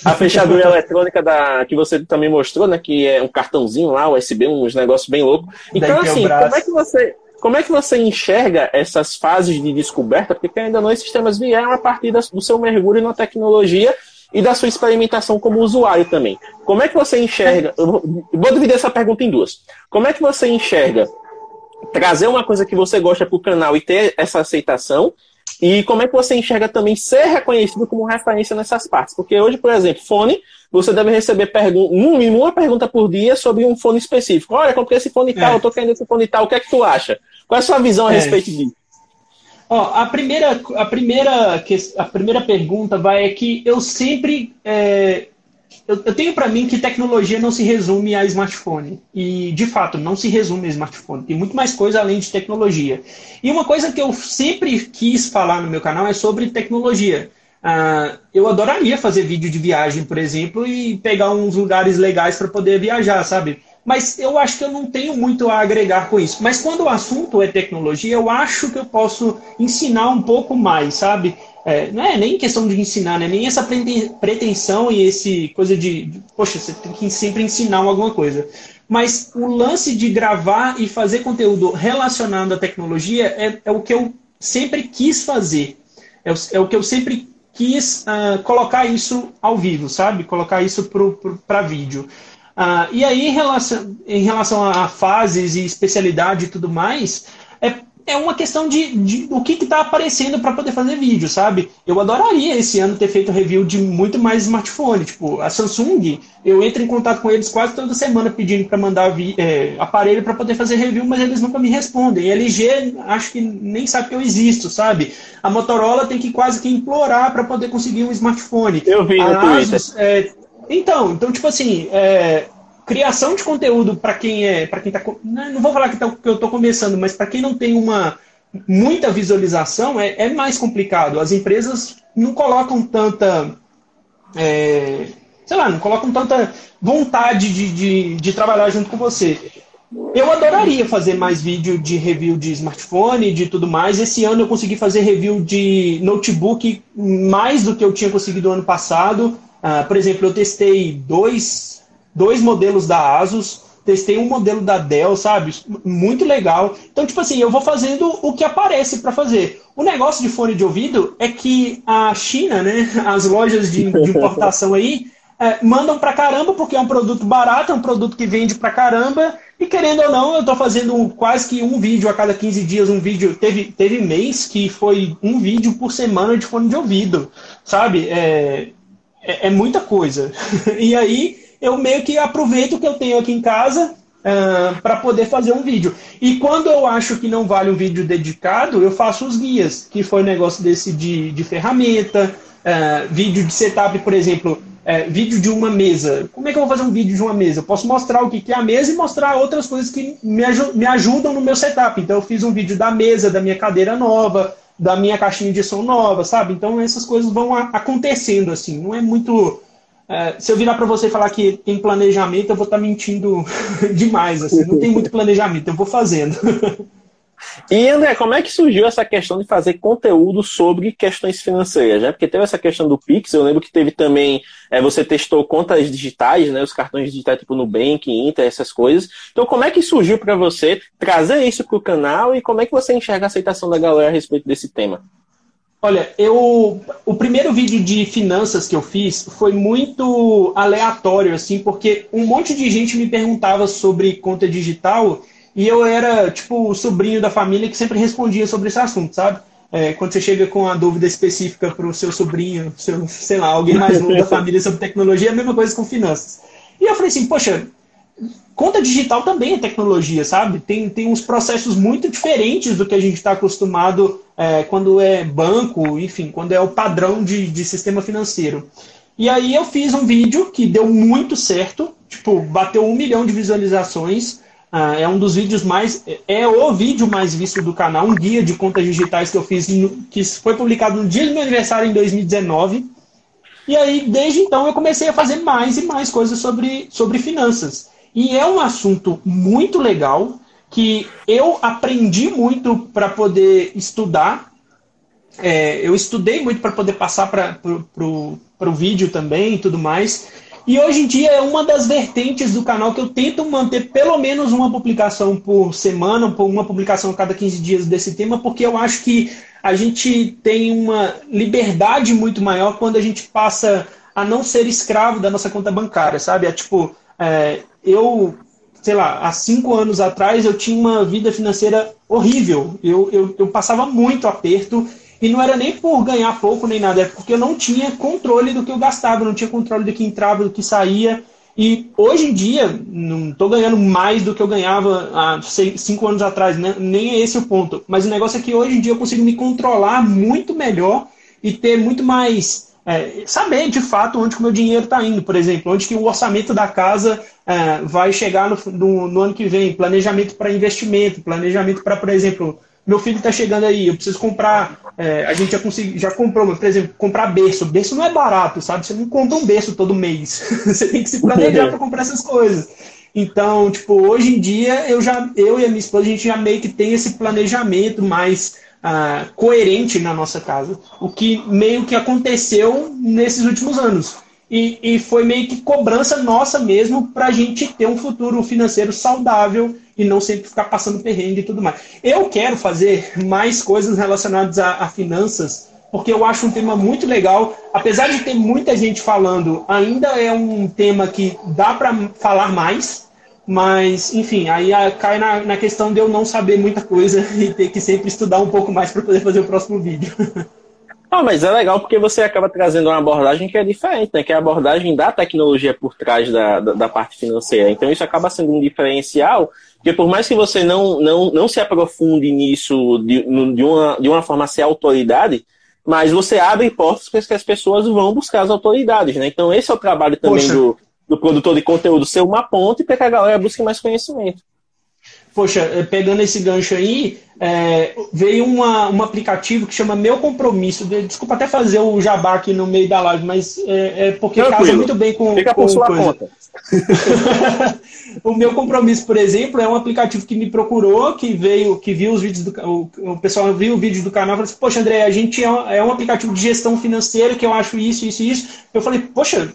a fechadura eletrônica da, que você também mostrou, né? Que é um cartãozinho lá, U S B, uns negócios bem loucos. Então, assim, como é que você... Como é que você enxerga essas fases de descoberta? Porque ainda não, esses temas vieram a partir do seu mergulho na tecnologia e da sua experimentação como usuário também. Como é que você enxerga... Eu vou dividir essa pergunta em duas. Como é que você enxerga trazer uma coisa que você gosta para o canal e ter essa aceitação? E como é que você enxerga também ser reconhecido como referência nessas partes? Porque hoje, por exemplo, fone, você deve receber pergunta, no mínimo uma pergunta por dia sobre um fone específico. Olha, comprei esse fone tal, é. eu tô querendo esse fone tal, o que é que tu acha? Qual é a sua visão a é. respeito disso? Ó, a primeira, a, primeira, a primeira pergunta vai é que eu sempre... É, eu, eu tenho para mim que tecnologia não se resume a smartphone. E, de fato, não se resume a smartphone. Tem muito mais coisa além de tecnologia. E uma coisa que eu sempre quis falar no meu canal é sobre tecnologia. Ah, eu adoraria fazer vídeo de viagem, por exemplo, e pegar uns lugares legais para poder viajar, sabe? Mas eu acho que eu não tenho muito a agregar com isso. Mas quando o assunto é tecnologia, eu acho que eu posso ensinar um pouco mais, sabe? É, não é nem questão de ensinar, né? Nem essa pretensão e esse coisa de, de... Poxa, você tem que sempre ensinar alguma coisa. Mas o lance de gravar e fazer conteúdo relacionado à tecnologia é, é o que eu sempre quis fazer. É, é o que eu sempre quis uh, colocar isso ao vivo, sabe? Colocar isso para vídeo. Uh, e aí, em relação, em relação a fases e especialidade e tudo mais, é, é uma questão de, de o que está aparecendo para poder fazer vídeo, sabe? Eu adoraria esse ano ter feito review de muito mais smartphone. Tipo, a Samsung, eu entro em contato com eles quase toda semana pedindo para mandar vi, é, aparelho para poder fazer review, mas eles nunca me respondem. A L G, acho que nem sabe que eu existo, sabe? A Motorola tem que quase que implorar para poder conseguir um smartphone. Eu vi no Twitter. É, então, então, tipo assim, é, criação de conteúdo para quem é, para quem tá, não vou falar que, tá, que eu tô começando, mas para quem não tem uma muita visualização é, é mais complicado. As empresas não colocam tanta, é, sei lá, não colocam tanta vontade de, de, de trabalhar junto com você. Eu adoraria fazer mais vídeo de review de smartphone, de tudo mais. Esse ano eu consegui fazer review de notebook mais do que eu tinha conseguido ano passado. Uh, por exemplo, eu testei dois, dois modelos da Asus, testei um modelo da Dell, sabe? Muito legal. Então, tipo assim, eu vou fazendo o que aparece para fazer. O negócio de fone de ouvido é que a China, né? As lojas de, de importação aí é, mandam pra caramba porque é um produto barato, é um produto que vende pra caramba. E querendo ou não, eu tô fazendo um, quase que um vídeo a cada quinze dias, um vídeo. Teve, teve mês que foi um vídeo por semana de fone de ouvido, sabe? É... É muita coisa. E aí eu meio que aproveito o que eu tenho aqui em casa uh, para poder fazer um vídeo. E quando eu acho que não vale um vídeo dedicado, eu faço os guias, que foi um negócio desse de, de ferramenta, uh, vídeo de setup, por exemplo, uh, vídeo de uma mesa. Como é que eu vou fazer um vídeo de uma mesa? Eu posso mostrar o que é a mesa e mostrar outras coisas que me, aj- me ajudam no meu setup. Então eu fiz um vídeo da mesa, da minha cadeira nova, da minha caixinha de som nova, sabe? Então essas coisas vão a- acontecendo, assim. Não é muito... É, se eu virar para você e falar que tem planejamento, eu vou estar tá mentindo demais, assim. Não tem muito planejamento, eu vou fazendo. E, André, como é que surgiu essa questão de fazer conteúdo sobre questões financeiras, né? Porque teve essa questão do Pix, eu lembro que teve também, é, você testou contas digitais, né? Os cartões digitais tipo Nubank, Inter, essas coisas. Então, como é que surgiu para você trazer isso para o canal e como é que você enxerga a aceitação da galera a respeito desse tema? Olha, eu, o primeiro vídeo de finanças que eu fiz foi muito aleatório, assim, porque um monte de gente me perguntava sobre conta digital. E eu era, tipo, o sobrinho da família que sempre respondia sobre esse assunto, sabe? É, quando você chega com uma dúvida específica para o seu sobrinho, seu, sei lá, alguém mais novo da família sobre tecnologia, é a mesma coisa com finanças. E eu falei assim, poxa, conta digital também é tecnologia, sabe? Tem, tem uns processos muito diferentes do que a gente está acostumado é, quando é banco, enfim, quando é o padrão de, de sistema financeiro. E aí eu fiz um vídeo que deu muito certo, tipo, bateu um milhão de visualizações. Ah, é um dos vídeos mais... É o vídeo mais visto do canal, um guia de contas digitais que eu fiz, que foi publicado no dia do meu aniversário, em dois mil e dezenove. E aí, desde então, eu comecei a fazer mais e mais coisas sobre, sobre finanças. E é um assunto muito legal, que eu aprendi muito para poder estudar. É, eu estudei muito para poder passar para o vídeo também e tudo mais. E hoje em dia é uma das vertentes do canal que eu tento manter pelo menos uma publicação por semana, uma publicação a cada quinze dias desse tema, porque eu acho que a gente tem uma liberdade muito maior quando a gente passa a não ser escravo da nossa conta bancária, sabe? É tipo, é, eu, sei lá, há cinco anos atrás eu tinha uma vida financeira horrível, eu, eu, eu passava muito aperto. E não era nem por ganhar pouco nem nada, é porque eu não tinha controle do que eu gastava, não tinha controle do que entrava, do que saía. E hoje em dia, não estou ganhando mais do que eu ganhava há cinco anos atrás, né? Nem é esse o ponto. Mas o negócio é que hoje em dia eu consigo me controlar muito melhor e ter muito mais... É, saber de fato onde que o meu dinheiro está indo, por exemplo, onde que o orçamento da casa é, vai chegar no, no, no ano que vem, planejamento para investimento, planejamento para, por exemplo... meu filho está chegando aí, eu preciso comprar, é, a gente já, consegui, já comprou, mas, por exemplo, comprar berço. Berço não é barato, sabe? Você não compra um berço todo mês. Você tem que se planejar para comprar essas coisas. Então, tipo, hoje em dia, eu, já, eu e a minha esposa, a gente já meio que tem esse planejamento mais ah, coerente na nossa casa. O que meio que aconteceu nesses últimos anos. E, e foi meio que cobrança nossa mesmo para a gente ter um futuro financeiro saudável e não sempre ficar passando perrengue e tudo mais. Eu quero fazer mais coisas relacionadas a, a finanças, porque eu acho um tema muito legal. Apesar de ter muita gente falando, ainda é um tema que dá para falar mais, mas, enfim, aí cai na, na questão de eu não saber muita coisa e ter que sempre estudar um pouco mais para poder fazer o próximo vídeo. Ah, mas é legal porque você acaba trazendo uma abordagem que é diferente, né? Que é a abordagem da tecnologia por trás da, da, da parte financeira. Então isso acaba sendo um diferencial, porque por mais que você não, não, não se aprofunde nisso de, de, uma, de uma forma a ser autoridade, mas você abre portas para que as pessoas vão buscar as autoridades, né? Então esse é o trabalho também do, do produtor de conteúdo, ser uma ponte para que a galera busque mais conhecimento. Poxa, pegando esse gancho aí, é, veio uma, um aplicativo que chama Meu Compromisso. Desculpa até fazer o jabá aqui no meio da live, mas é, é porque tranquilo, casa muito bem com... Fica com, por sua coisa. Conta. O Meu Compromisso, por exemplo, é um aplicativo que me procurou, que veio, que viu os vídeos do... O, o pessoal viu o vídeo do canal e falou assim, poxa, André, a gente é um, é um aplicativo de gestão financeira que eu acho isso, isso e isso. Eu falei, poxa,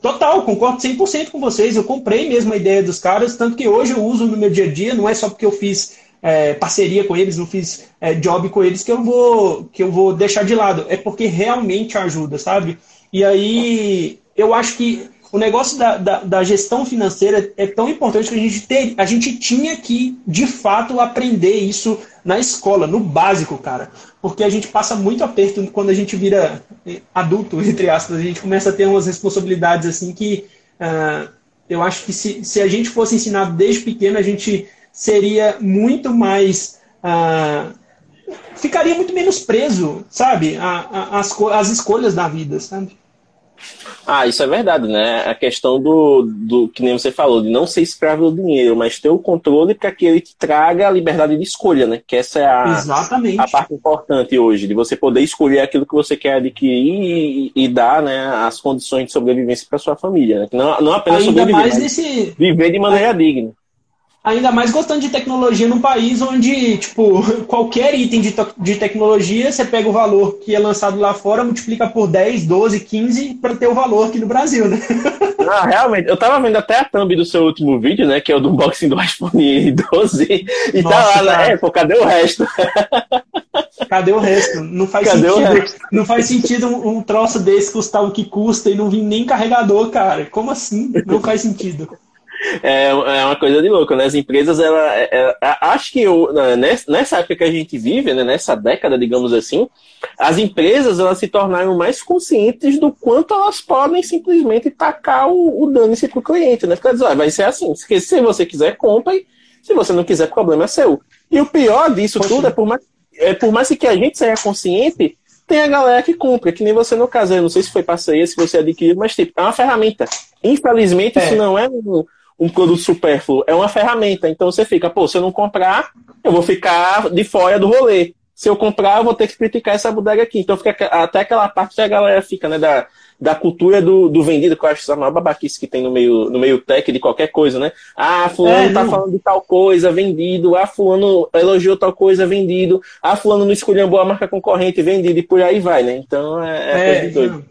total, concordo cem por cento com vocês. Eu comprei mesmo a ideia dos caras, tanto que hoje eu uso no meu dia a dia, não é só porque eu fiz... É, parceria com eles, não fiz é, job com eles que eu, vou, que eu vou deixar de lado. É porque realmente ajuda, sabe? E aí, eu acho que o negócio da, da, da gestão financeira é tão importante que a gente, ter, a gente tinha que, de fato, aprender isso na escola, no básico, cara. Porque a gente passa muito aperto quando a gente vira adulto, entre aspas. A gente começa a ter umas responsabilidades assim que... Uh, eu acho que se, se a gente fosse ensinado desde pequeno, a gente... seria muito mais... Ah, ficaria muito menos preso, sabe? A, a, as, as escolhas da vida, sabe? Ah, isso é verdade, né? A questão do, do... Que nem você falou, de não ser escravo do dinheiro, mas ter o controle para que ele te traga a liberdade de escolha, né? Que essa é a, a parte importante hoje, de você poder escolher aquilo que você quer adquirir e, e dar, né, as condições de sobrevivência para sua família, né? Não, não apenas ainda sobreviver, mais nesse... viver de maneira a... digna. Ainda mais gostando de tecnologia num país onde, tipo, qualquer item de, de tecnologia, você pega o valor que é lançado lá fora, multiplica por dez, doze, quinze, para ter o valor aqui no Brasil, né? Ah, realmente. Eu tava vendo até a thumb do seu último vídeo, né? Que é o do unboxing do iPhone doze. E nossa, tá lá, cara. Né? É, pô, cadê o resto? Cadê o resto? Não faz cadê sentido, o resto? Não faz sentido um, um troço desse custar o que custa e não vir nem carregador, cara. Como assim? Não faz sentido. É uma coisa de louco, né? As empresas, ela, ela, acho que eu, nessa época que a gente vive, né? Nessa década, digamos assim, as empresas elas se tornaram mais conscientes do quanto elas podem simplesmente tacar o, o dano para o cliente, né? Porque diz, ah, vai ser assim, se você quiser, compre, se você não quiser, problema é seu. E o pior disso Poxa. tudo é por, mais, é por mais que a gente seja consciente, tem a galera que compra, que nem você no caso, eu não sei se foi parceria, se você adquiriu, mas tipo, é uma ferramenta. Infelizmente, é. isso não é um... um produto supérfluo, é uma ferramenta. Então você fica, pô, se eu não comprar, eu vou ficar de fora do rolê. Se eu comprar, eu vou ter que criticar essa bodega aqui. Então fica até aquela parte que a galera fica, né, da, da cultura do, do vendido, que eu acho que é a maior babaquice que tem no meio, no meio tech de qualquer coisa, né? Ah, fulano é, tá falando de tal coisa, vendido. Ah, fulano elogiou tal coisa, vendido. Ah, fulano não esculhambou a marca concorrente, vendido. E por aí vai, né? Então é, é, é coisa de doido.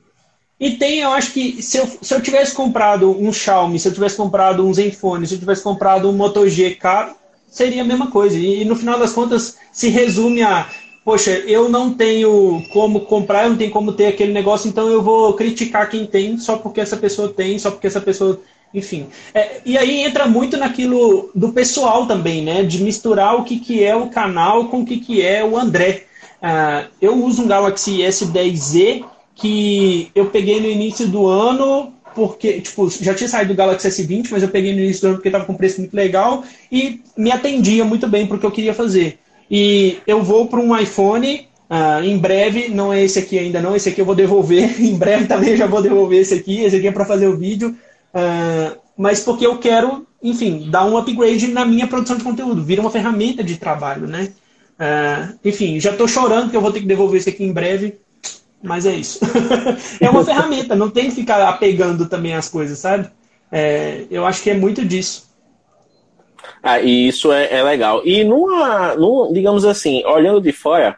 E tem, eu acho que, se eu, se eu tivesse comprado um Xiaomi, se eu tivesse comprado um Zenfone, se eu tivesse comprado um Moto G caro, seria a mesma coisa. E, e no final das contas, se resume a, poxa, eu não tenho como comprar, eu não tenho como ter aquele negócio, então eu vou criticar quem tem, só porque essa pessoa tem, só porque essa pessoa... Enfim. É, e aí entra muito naquilo do pessoal também, né? De misturar o que, que é o canal com o que, que é o André. Ah, eu uso um Galaxy S dez E, que eu peguei no início do ano, porque, tipo, já tinha saído do Galaxy S vinte, mas eu peguei no início do ano porque estava com um preço muito legal e me atendia muito bem para o que eu queria fazer. E eu vou para um iPhone, uh, em breve, não é esse aqui ainda não, esse aqui eu vou devolver, em breve também eu já vou devolver esse aqui, esse aqui é para fazer o vídeo, uh, mas porque eu quero, enfim, dar um upgrade na minha produção de conteúdo, vira uma ferramenta de trabalho, né? É, enfim, já estou chorando que eu vou ter que devolver isso aqui em breve, mas é isso. É uma ferramenta, não tem que ficar apegando também as coisas, sabe? É, eu acho que é muito disso. Ah, e isso é, é legal. E numa, numa, digamos assim, olhando de fora,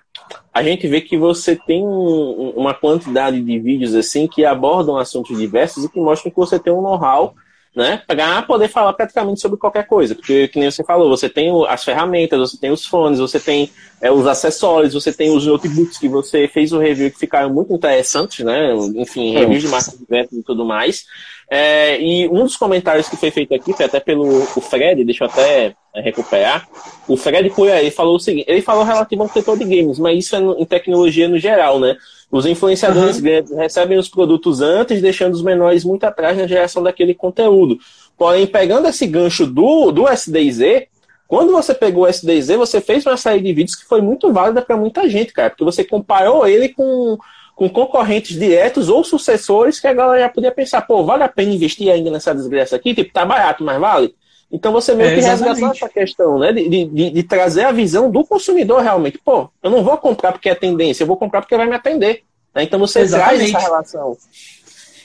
a gente vê que você tem um, uma quantidade de vídeos assim que abordam assuntos diversos e que mostram que você tem um know-how, né, para poder falar praticamente sobre qualquer coisa. Porque, que nem você falou, você tem as ferramentas, você tem os fones, você tem é, os acessórios, você tem os notebooks que você fez o review que ficaram muito interessantes, né? Enfim, reviews de marca de vento e tudo mais. É, e um dos comentários que foi feito aqui foi até pelo o Fred, deixa eu até recuperar. O Fred foi aí, falou o seguinte, ele falou relativo ao setor de games, mas isso é no, em tecnologia no geral, né? Os influenciadores uhum. grandes recebem os produtos antes, deixando os menores muito atrás na geração daquele conteúdo. Porém, pegando esse gancho do, do S D Z, quando você pegou o S D Z, você fez uma série de vídeos que foi muito válida para muita gente, cara, porque você comparou ele com... com concorrentes diretos ou sucessores que a galera já podia pensar, pô, vale a pena investir ainda nessa desgraça aqui? Tipo, tá barato, mas vale? Então você meio é, que resgatou essa questão, né? De, de, de trazer a visão do consumidor realmente. Pô, eu não vou comprar porque é tendência, eu vou comprar porque vai me atender. Né? Então você exatamente. Traz essa relação.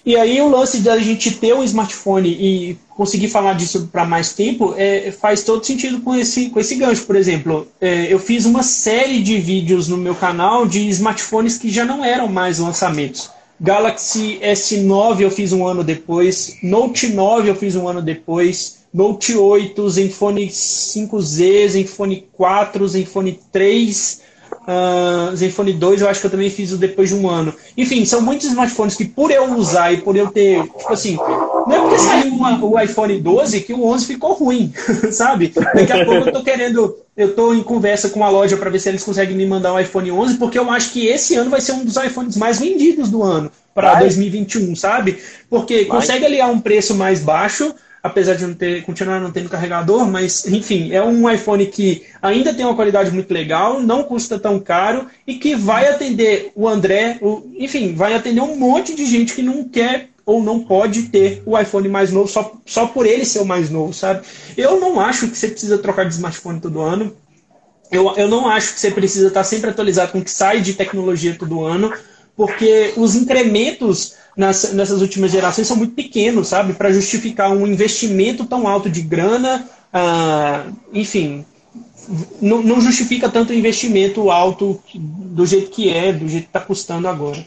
E aí o lance da gente ter um smartphone e conseguir falar disso para mais tempo é, faz todo sentido com esse, com esse gancho. Por exemplo, é, eu fiz uma série de vídeos no meu canal de smartphones que já não eram mais lançamentos. Galaxy S nove eu fiz um ano depois, Note nove eu fiz um ano depois, Note oito, Zenfone cinco Z, Zenfone quatro, Zenfone três... Uh, Zenfone dois eu acho que eu também fiz depois de um ano. Enfim, são muitos smartphones que por eu usar e por eu ter, tipo assim, não é porque saiu uma, o iPhone doze que o onze ficou ruim, sabe? Daqui a pouco eu tô querendo, eu tô em conversa com a loja para ver se eles conseguem me mandar um iPhone onze, porque eu acho que esse ano vai ser um dos iPhones mais vendidos do ano, para dois mil e vinte e um, sabe? Porque vai. Consegue aliar um preço mais baixo, apesar de não ter, continuar não tendo carregador, mas, enfim, é um iPhone que ainda tem uma qualidade muito legal, não custa tão caro e que vai atender o André, o, enfim, vai atender um monte de gente que não quer ou não pode ter o iPhone mais novo só, só por ele ser o mais novo, sabe? Eu não acho que você precisa trocar de smartphone todo ano, eu, eu não acho que você precisa estar sempre atualizado com o que sai de tecnologia todo ano, porque os incrementos... nessas últimas gerações são muito pequenos, sabe? Para justificar um investimento tão alto de grana, ah, enfim, não, não justifica tanto investimento alto do jeito que é, do jeito que está custando agora.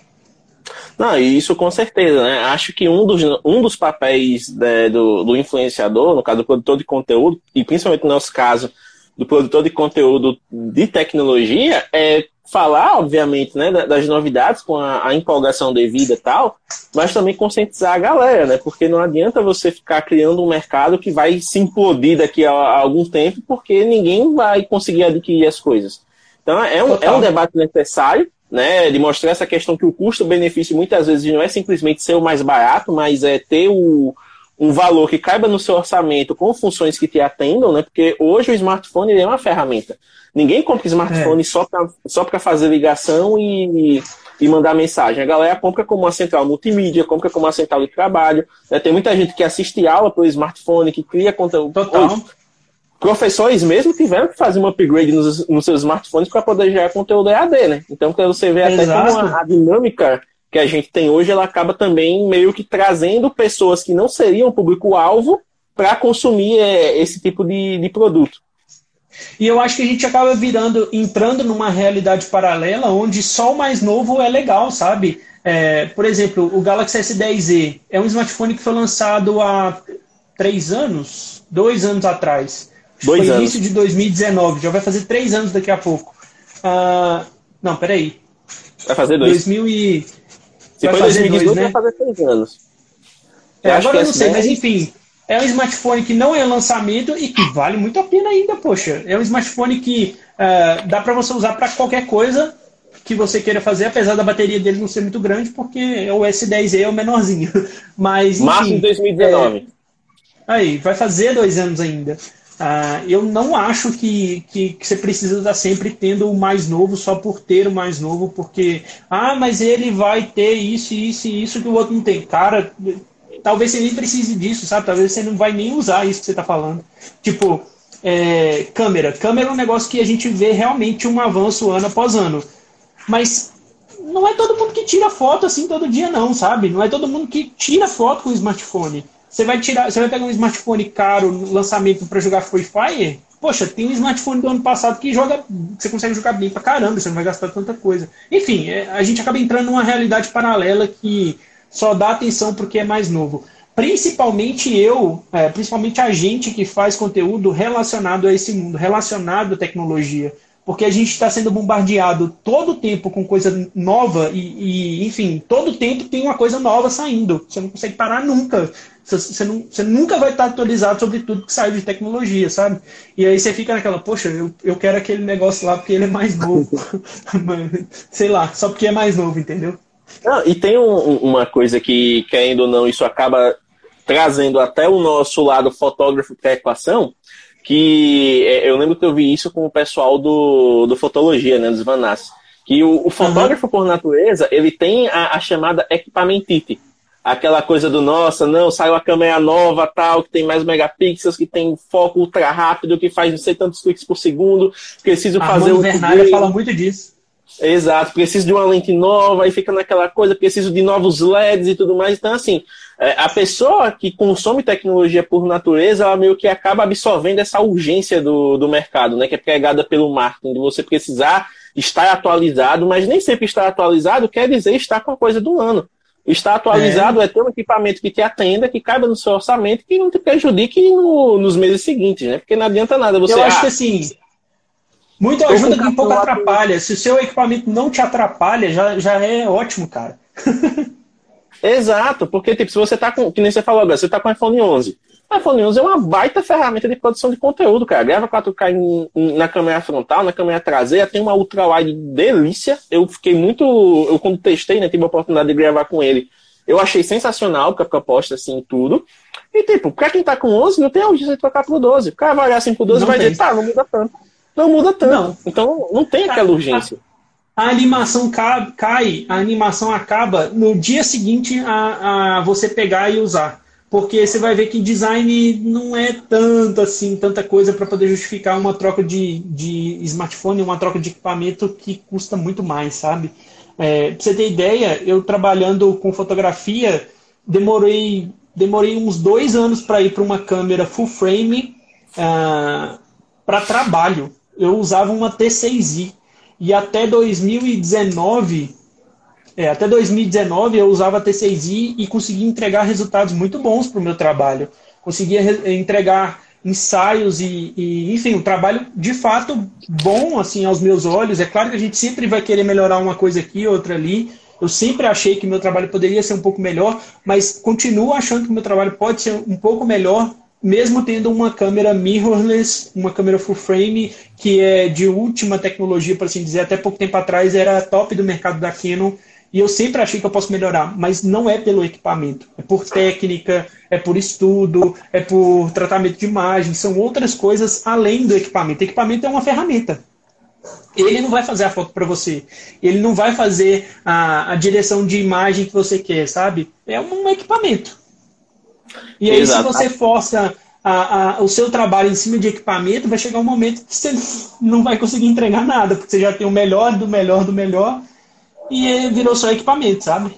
Não, e isso com certeza, né? Acho que um dos, um dos papéis né, do, do influenciador, no caso do produtor de conteúdo, e principalmente no nosso caso, do produtor de conteúdo de tecnologia, é falar, obviamente, né, das novidades com a, a empolgação devida e tal, mas também conscientizar a galera, né? Porque não adianta você ficar criando um mercado que vai se implodir daqui a, a algum tempo, porque ninguém vai conseguir adquirir as coisas. Então, é um, é um debate necessário, né? De mostrar essa questão que o custo-benefício muitas vezes não é simplesmente ser o mais barato, mas é ter o, um valor que caiba no seu orçamento com funções que te atendam, né? Porque hoje o smartphone ele é uma ferramenta. Ninguém compra smartphone é. só para só para fazer ligação e, e mandar mensagem. A galera compra como uma central multimídia, compra como uma central de trabalho. Né? Tem muita gente que assiste aula pelo smartphone, que cria conteúdo. Total. Hoje, professores mesmo tiveram que fazer um upgrade nos, nos seus smartphones para poder gerar conteúdo E A D, né? Então, para você ver até como a, a dinâmica que a gente tem hoje, ela acaba também meio que trazendo pessoas que não seriam público-alvo para consumir é, esse tipo de, de produto. E eu acho que a gente acaba virando, entrando numa realidade paralela onde só o mais novo é legal, sabe? É, por exemplo, o Galaxy S dez E é um smartphone que foi lançado há três anos, dois anos atrás. Dois foi anos. Início de dois mil e dezenove, já vai fazer três anos daqui a pouco. Uh, não, peraí. Vai fazer dois. dois mil e... Se vai foi fazer dois mil e dezoito, dois, né? Vai fazer três anos. É, agora eu não sei, dez... mas enfim... É um smartphone que não é lançamento e que vale muito a pena ainda, poxa. É um smartphone que uh, dá para você usar para qualquer coisa que você queira fazer, apesar da bateria dele não ser muito grande, porque o S dez E é o menorzinho. Mas, enfim, março de dois mil e dezenove. É... Aí, vai fazer dois anos ainda. Uh, eu não acho que, que, que você precisa estar sempre tendo o mais novo só por ter o mais novo, porque, ah, mas ele vai ter isso, isso e isso que o outro não tem. Cara... Talvez você nem precise disso, sabe? Talvez você não vai nem usar isso que você está falando. Tipo, É, câmera. Câmera é um negócio que a gente vê realmente um avanço ano após ano. Mas não é todo mundo que tira foto assim todo dia não, sabe? Não é todo mundo que tira foto com o smartphone. Você vai, tirar, você vai pegar um smartphone caro no lançamento para jogar Free Fire? Poxa, tem um smartphone do ano passado que joga, você consegue jogar bem pra caramba, você não vai gastar tanta coisa. Enfim, é, a gente acaba entrando numa realidade paralela que só dá atenção porque é mais novo. Principalmente eu, é, principalmente a gente que faz conteúdo relacionado a esse mundo, relacionado à tecnologia. Porque a gente está sendo bombardeado todo o tempo com coisa nova e, e, enfim, todo tempo tem uma coisa nova saindo. Você não consegue parar nunca. Você, não, você nunca vai estar atualizado sobre tudo que saiu de tecnologia, sabe? E aí você fica naquela, poxa, eu, eu quero aquele negócio lá porque ele é mais novo. Sei lá, só porque é mais novo, entendeu? Ah, e tem um, uma coisa que, querendo ou não, isso acaba trazendo até o nosso lado fotógrafo para a equação, que eu lembro que eu vi isso com o pessoal do, do Fotologia, né, dos Vanassi, que o, o fotógrafo, uhum, por natureza, ele tem a, a chamada equipamentite. Aquela coisa do, nossa, não, saiu a câmera nova, tal, que tem mais megapixels, que tem foco ultra rápido, que faz não sei tantos cliques por segundo, preciso fazer o... Vernalha fala muito disso. Exato, preciso de uma lente nova, e fica naquela coisa, preciso de novos L E Ds e tudo mais. Então, assim, a pessoa que consome tecnologia por natureza, ela meio que acaba absorvendo essa urgência do, do mercado, né, que é pregada pelo marketing, de você precisar estar atualizado, mas nem sempre estar atualizado quer dizer estar com a coisa do ano. Estar atualizado é, é ter um equipamento que te atenda, que caiba no seu orçamento, que não te prejudique no, nos meses seguintes, né, porque não adianta nada você... Eu acho ah, que, assim... Muito ajuda que um pouco atrapalha. Se o seu equipamento não te atrapalha, já, já é ótimo, cara. Exato, porque tipo, se você tá com, que nem você falou agora, você tá com o iPhone onze. O iPhone onze é uma baita ferramenta de produção de conteúdo, cara. Grava quatro K em, na câmera frontal, na câmera traseira, tem uma ultrawide delícia. Eu fiquei muito... Eu quando testei, né, tive a oportunidade de gravar com ele. Eu achei sensacional, porque a proposta, assim, tudo. E tipo, pra quem tá com onze, não tem a urgência de trocar pro doze. O cara vai olhar assim pro doze e vai tem. dizer, tá, não muda tanto. Não muda tanto, não. Então não tem aquela urgência. A, a animação ca, cai, a animação acaba no dia seguinte a, a você pegar e usar. Porque você vai ver que design não é tanto assim, tanta coisa para poder justificar uma troca de, de smartphone, uma troca de equipamento que custa muito mais, sabe? É, pra você ter ideia, eu trabalhando com fotografia, demorei, demorei uns dois anos para ir para uma câmera full frame uh, para trabalho. Eu usava uma T seis i e até dois mil e dezenove, é, até dois mil e dezenove eu usava a T seis i e conseguia entregar resultados muito bons para o meu trabalho. Conseguia entregar ensaios e, e, enfim, um trabalho de fato bom assim, aos meus olhos. É claro que a gente sempre vai querer melhorar uma coisa aqui, outra ali. Eu sempre achei que meu trabalho poderia ser um pouco melhor, mas continuo achando que meu trabalho pode ser um pouco melhor mesmo tendo uma câmera mirrorless, uma câmera full frame, que é de última tecnologia, por assim dizer, até pouco tempo atrás era top do mercado da Canon, e eu sempre achei que eu posso melhorar, mas não é pelo equipamento, é por técnica, é por estudo, é por tratamento de imagem, são outras coisas além do equipamento. O equipamento é uma ferramenta. Ele não vai fazer a foto para você, ele não vai fazer a, a direção de imagem que você quer, sabe? É um equipamento. E aí, exato, se você força a, a, o seu trabalho em cima de equipamento, vai chegar um momento que você não vai conseguir entregar nada, porque você já tem o melhor do melhor do melhor, e virou só equipamento, sabe?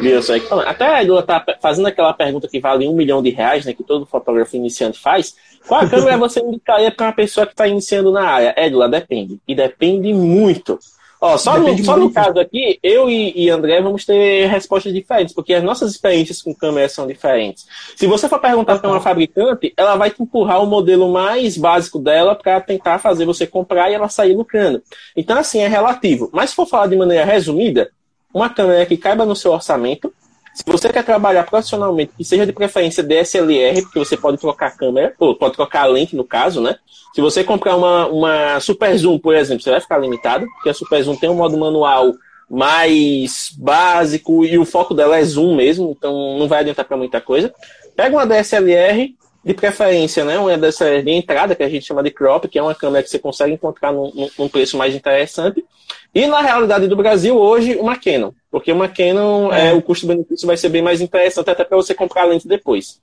Virou só equipamento. Até a Edla tá fazendo aquela pergunta que vale um milhão de reais, né, que todo fotógrafo iniciante faz. Qual a câmera você indicaria para uma pessoa que está iniciando na área? Edla, depende. E depende muito. Ó, só no, só no caso aqui, eu e, e André vamos ter respostas diferentes, porque as nossas experiências com câmeras são diferentes. Se você for perguntar para uma fabricante, ela vai te empurrar o modelo mais básico dela para tentar fazer você comprar e ela sair lucrando. Então, assim, é relativo. Mas se for falar de maneira resumida, uma câmera que caiba no seu orçamento, se você quer trabalhar profissionalmente, que seja de preferência D S L R, porque você pode trocar a câmera, ou pode trocar a lente, no caso, né? Se você comprar uma, uma Super Zoom, por exemplo, você vai ficar limitado, porque a Super Zoom tem um modo manual mais básico e o foco dela é zoom mesmo, então não vai adiantar para muita coisa. Pega uma D S L R, de preferência, né? Uma D S L R de entrada, que a gente chama de crop, que é uma câmera que você consegue encontrar num, num preço mais interessante. E na realidade do Brasil, hoje, uma Canon. Porque uma Canon, é, o custo-benefício vai ser bem mais interessante até para você comprar a lente depois.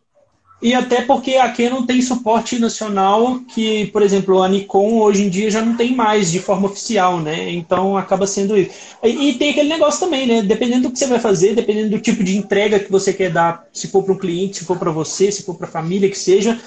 E até porque a Canon tem suporte nacional que, por exemplo, a Nikon hoje em dia já não tem mais de forma oficial, né? Então acaba sendo isso. E, e tem aquele negócio também, né? Dependendo do que você vai fazer, dependendo do tipo de entrega que você quer dar, se for para um cliente, se for para você, se for para a família, que seja.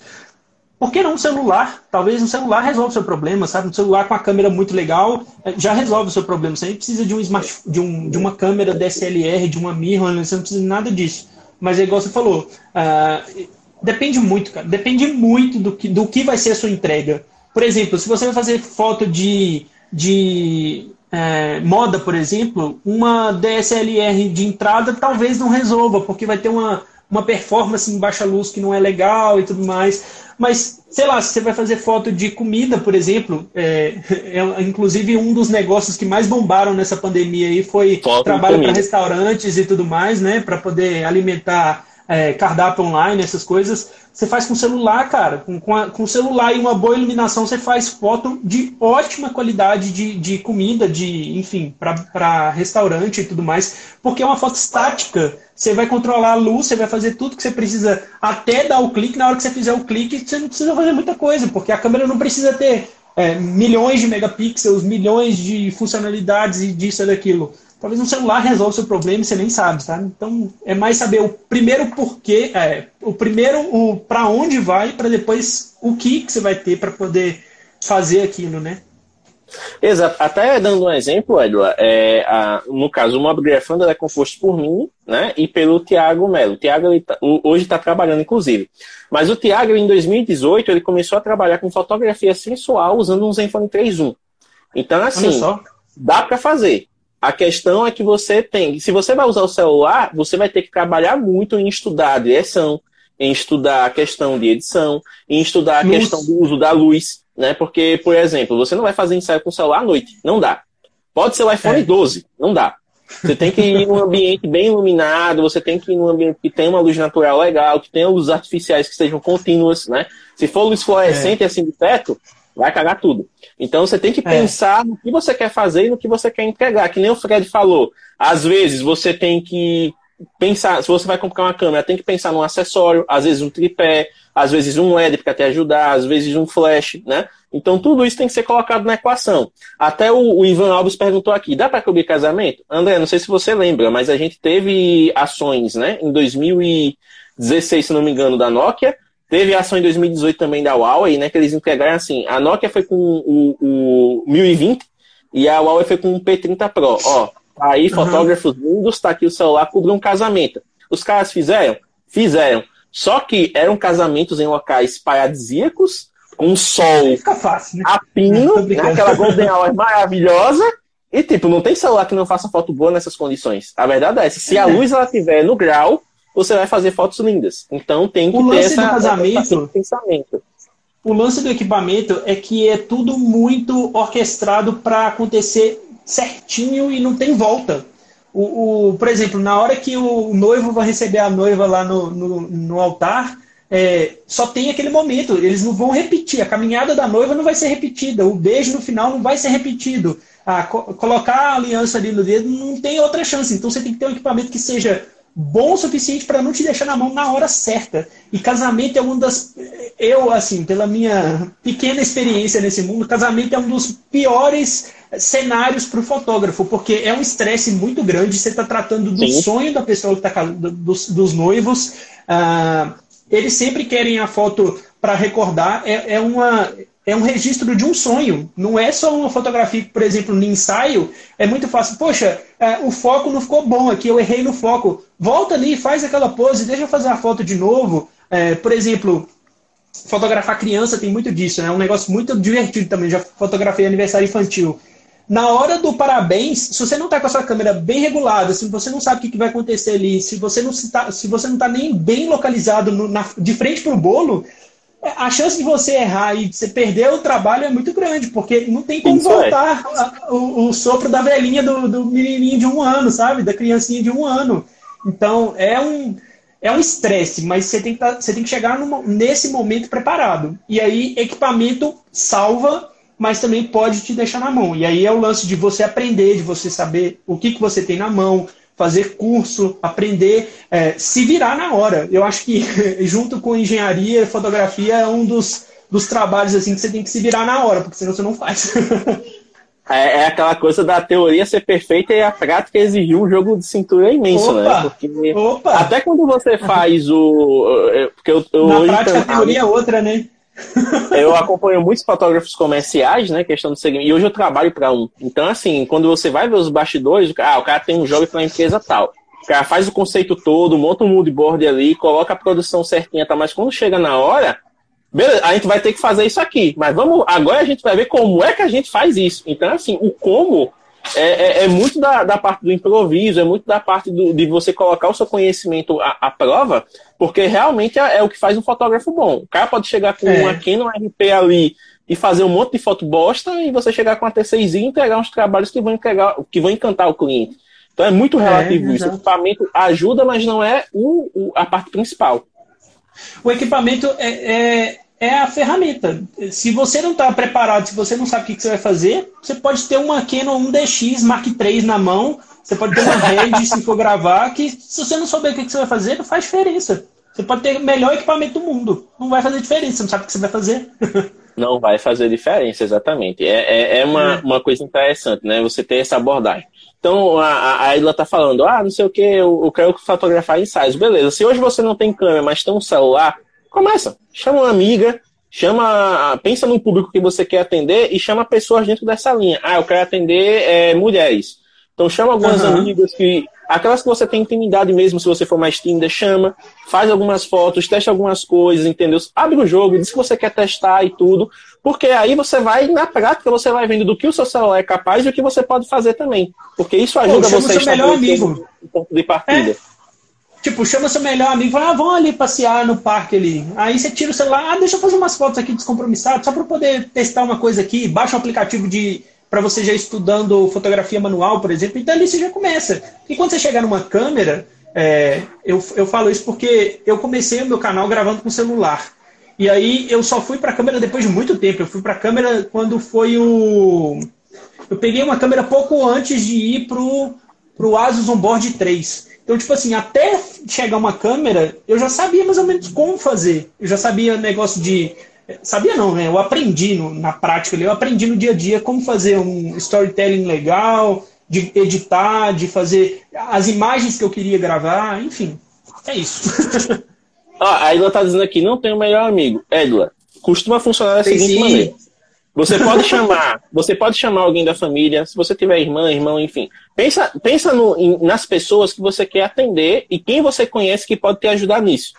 Por que não um celular? Talvez um celular resolva o seu problema, sabe? Um celular com uma câmera muito legal já resolve o seu problema. Você nem precisa de, um smart, de, um, de uma câmera D S L R, de uma mirrorless, você não precisa de nada disso. Mas é igual você falou... Uh, Depende muito, cara. Depende muito do que, do que vai ser a sua entrega. Por exemplo, se você vai fazer foto de, de é, moda, por exemplo, uma D S L R de entrada talvez não resolva, porque vai ter uma, uma performance em baixa luz que não é legal e tudo mais. Mas, sei lá, se você vai fazer foto de comida, por exemplo, é, é, inclusive um dos negócios que mais bombaram nessa pandemia aí foi foto trabalho para restaurantes e tudo mais, né? Para poder alimentar... É, cardápio online, essas coisas, você faz com celular, cara. Com, com, a, com celular e uma boa iluminação, você faz foto de ótima qualidade de, de comida, de, enfim, para restaurante e tudo mais, porque é uma foto estática. Você vai controlar a luz, você vai fazer tudo que você precisa, até dar o clique. Na hora que você fizer o clique, você não precisa fazer muita coisa, porque a câmera não precisa ter é, milhões de megapixels, milhões de funcionalidades e disso e daquilo. Talvez um celular resolva o seu problema e você nem sabe, tá? Então, é mais saber o primeiro porquê, é, o primeiro o para onde vai, para depois o que, que você vai ter para poder fazer aquilo, né? Exato. Até dando um exemplo, Edla, é, a, no caso, o Mobgrafando é composto por mim, né? E pelo Tiago Melo. O Tiago tá, hoje está trabalhando, inclusive. Mas o Tiago, em dois mil e dezoito, ele começou a trabalhar com fotografia sensual usando um Zenfone três um. Então, assim, dá para fazer. A questão é que você tem... Se você vai usar o celular, você vai ter que trabalhar muito em estudar a direção, em estudar a questão de edição, em estudar a luz. Questão do uso da luz, né? Porque, por exemplo, você não vai fazer ensaio com o celular à noite. Não dá. Pode ser o iPhone é. doze. Não dá. Você tem que ir num ambiente bem iluminado, você tem que ir num ambiente que tenha uma luz natural legal, que tenha luzes artificiais que sejam contínuas, né? Se for luz fluorescente é. assim de teto... vai cagar tudo. Então você tem que pensar é. no que você quer fazer e no que você quer entregar. Que nem o Fred falou. Às vezes você tem que pensar, se você vai comprar uma câmera, tem que pensar num acessório, às vezes um tripé, às vezes um L E D para te ajudar, às vezes um flash, né? Então tudo isso tem que ser colocado na equação. Até o, o Ivan Alves perguntou aqui, dá para cobrir casamento? André, não sei se você lembra, mas a gente teve ações, né? Em dois mil e dezesseis, se não me engano, da Nokia. Teve ação em dois mil e dezoito também da Huawei, né? Que eles entregaram assim. A Nokia foi com o, o mil e vinte e a Huawei foi com o P trinta Pro. Ó, aí, uhum. Fotógrafos lindos, tá aqui o celular, cobriu um casamento. Os caras fizeram? Fizeram. Só que eram casamentos em locais paradisíacos, com sol fácil, né? a pino, né? Aquela golden hour maravilhosa. E, tipo, não tem celular que não faça foto boa nessas condições. A verdade é essa. Se a luz ela tiver no grau, você vai fazer fotos lindas. Então tem que o ter essa, casamento, essa pensamento. O lance do equipamento é que é tudo muito orquestrado para acontecer certinho e não tem volta. O, o, por exemplo, na hora que o noivo vai receber a noiva lá no, no, no altar, é, só tem aquele momento. Eles não vão repetir. A caminhada da noiva não vai ser repetida. O beijo no final não vai ser repetido. A, co- colocar a aliança ali no dedo não tem outra chance. Então você tem que ter um equipamento que seja... bom o suficiente para não te deixar na mão na hora certa. E casamento é uma das... Eu, assim, pela minha pequena experiência nesse mundo, casamento é um dos piores cenários para o fotógrafo, porque é um estresse muito grande. Você está tratando do Sim. sonho da pessoa, que tá, dos, dos noivos. Ah, eles sempre querem a foto para recordar. É, é, uma, é um registro de um sonho. Não é só uma fotografia, por exemplo, no ensaio. É muito fácil. Poxa, é, o foco não ficou bom aqui, eu errei no foco. Volta ali, faz aquela pose, deixa eu fazer a foto de novo. É, por exemplo, fotografar criança tem muito disso, né? É um negócio muito divertido também. Já fotografei aniversário infantil. Na hora do parabéns, se você não está com a sua câmera bem regulada, se você não sabe o que vai acontecer ali, se você não está, se você não está nem bem localizado no, na, de frente para o bolo, a chance de você errar e de você perder o trabalho é muito grande, porque não tem como Isso voltar é. a, o, o sopro da velhinha do, do menininho de um ano, sabe? Da criancinha de um ano. Então, é um é um estresse, mas você tem que, tá, você tem que chegar numa, nesse momento preparado. E aí, equipamento salva, mas também pode te deixar na mão. E aí é o lance de você aprender, de você saber o que, que você tem na mão, fazer curso, aprender, é, se virar na hora. Eu acho que junto com engenharia, fotografia é um dos, dos trabalhos assim, que você tem que se virar na hora, porque senão você não faz. É, é aquela coisa da teoria ser perfeita e a prática exigir um jogo de cintura imenso, opa, né? Porque opa. Até quando você faz o... Porque eu, eu, na hoje, prática eu, a teoria é outra, né? Eu acompanho muitos fotógrafos comerciais, né? Questão do segmento. E hoje eu trabalho para um. Então, assim, quando você vai ver os bastidores, o cara, ah, o cara tem um jogo para uma empresa tal. O cara faz o conceito todo, monta um moodboard ali, coloca a produção certinha, tá? Mas quando chega na hora, beleza, a gente vai ter que fazer isso aqui. Mas vamos, agora a gente vai ver como é que a gente faz isso. Então, assim, o como é, é, é muito da, da parte do improviso, é muito da parte do, de você colocar o seu conhecimento à, à prova, porque realmente é, é o que faz um fotógrafo bom. O cara pode chegar com é. uma Canon R P ali e fazer um monte de foto bosta, e você chegar com a T seis i e entregar uns trabalhos que vão, entregar, que vão encantar o cliente. Então é muito relativo é, isso. Exato. O equipamento ajuda, mas não é o, o, a parte principal. O equipamento é, é, é a ferramenta. Se você não está preparado, se você não sabe o que, que você vai fazer, você pode ter uma Canon um D X Mark três na mão, você pode ter uma Red, se for gravar, que se você não souber o que, que você vai fazer, não faz diferença. Você pode ter o melhor equipamento do mundo. Não vai fazer diferença, você não sabe o que você vai fazer. Não vai fazer diferença, exatamente. É, é, é uma, uma coisa interessante, né? Você ter essa abordagem. Então, a, a Edla tá falando, ah, não sei o que, eu, eu quero fotografar ensaios. Beleza, se hoje você não tem câmera, mas tem um celular, começa. Chama uma amiga, chama, pensa no público que você quer atender e chama pessoas dentro dessa linha. Ah, eu quero atender é, mulheres. Então, chama algumas uhum. amigas que... Aquelas que você tem intimidade mesmo, se você for mais tímida, chama, faz algumas fotos, testa algumas coisas, entendeu? Abre o jogo, diz que você quer testar e tudo, porque aí você vai, na prática, você vai vendo do que o seu celular é capaz e o que você pode fazer também. Porque isso ajuda Pô, você a estabelecer o ponto de partida. É. Tipo, chama seu melhor amigo, fala, ah, vamos ali passear no parque ali. Aí você tira o celular, ah, deixa eu fazer umas fotos aqui descompromissadas, só para poder testar uma coisa aqui, baixa um aplicativo de... para você já estudando fotografia manual, por exemplo, então ali você já começa. E quando você chegar numa câmera, é, eu, eu falo isso porque eu comecei o meu canal gravando com celular. E aí eu só fui para câmera depois de muito tempo. Eu fui para câmera quando foi o... Eu peguei uma câmera pouco antes de ir pro, pro Asus Onboard três. Então, tipo assim, até chegar uma câmera, eu já sabia mais ou menos como fazer. Eu já sabia negócio de... Sabia não, né? Eu aprendi no, na prática, eu aprendi no dia a dia como fazer um storytelling legal, de editar, de fazer as imagens que eu queria gravar, enfim, é isso. Ah, a Edla tá dizendo aqui, não tem o melhor amigo. Edla, costuma funcionar da seguinte maneira. Você pode chamar, você pode chamar alguém da família, se você tiver irmã, irmão, enfim. Pensa, pensa no, em, nas pessoas que você quer atender e quem você conhece que pode te ajudar nisso.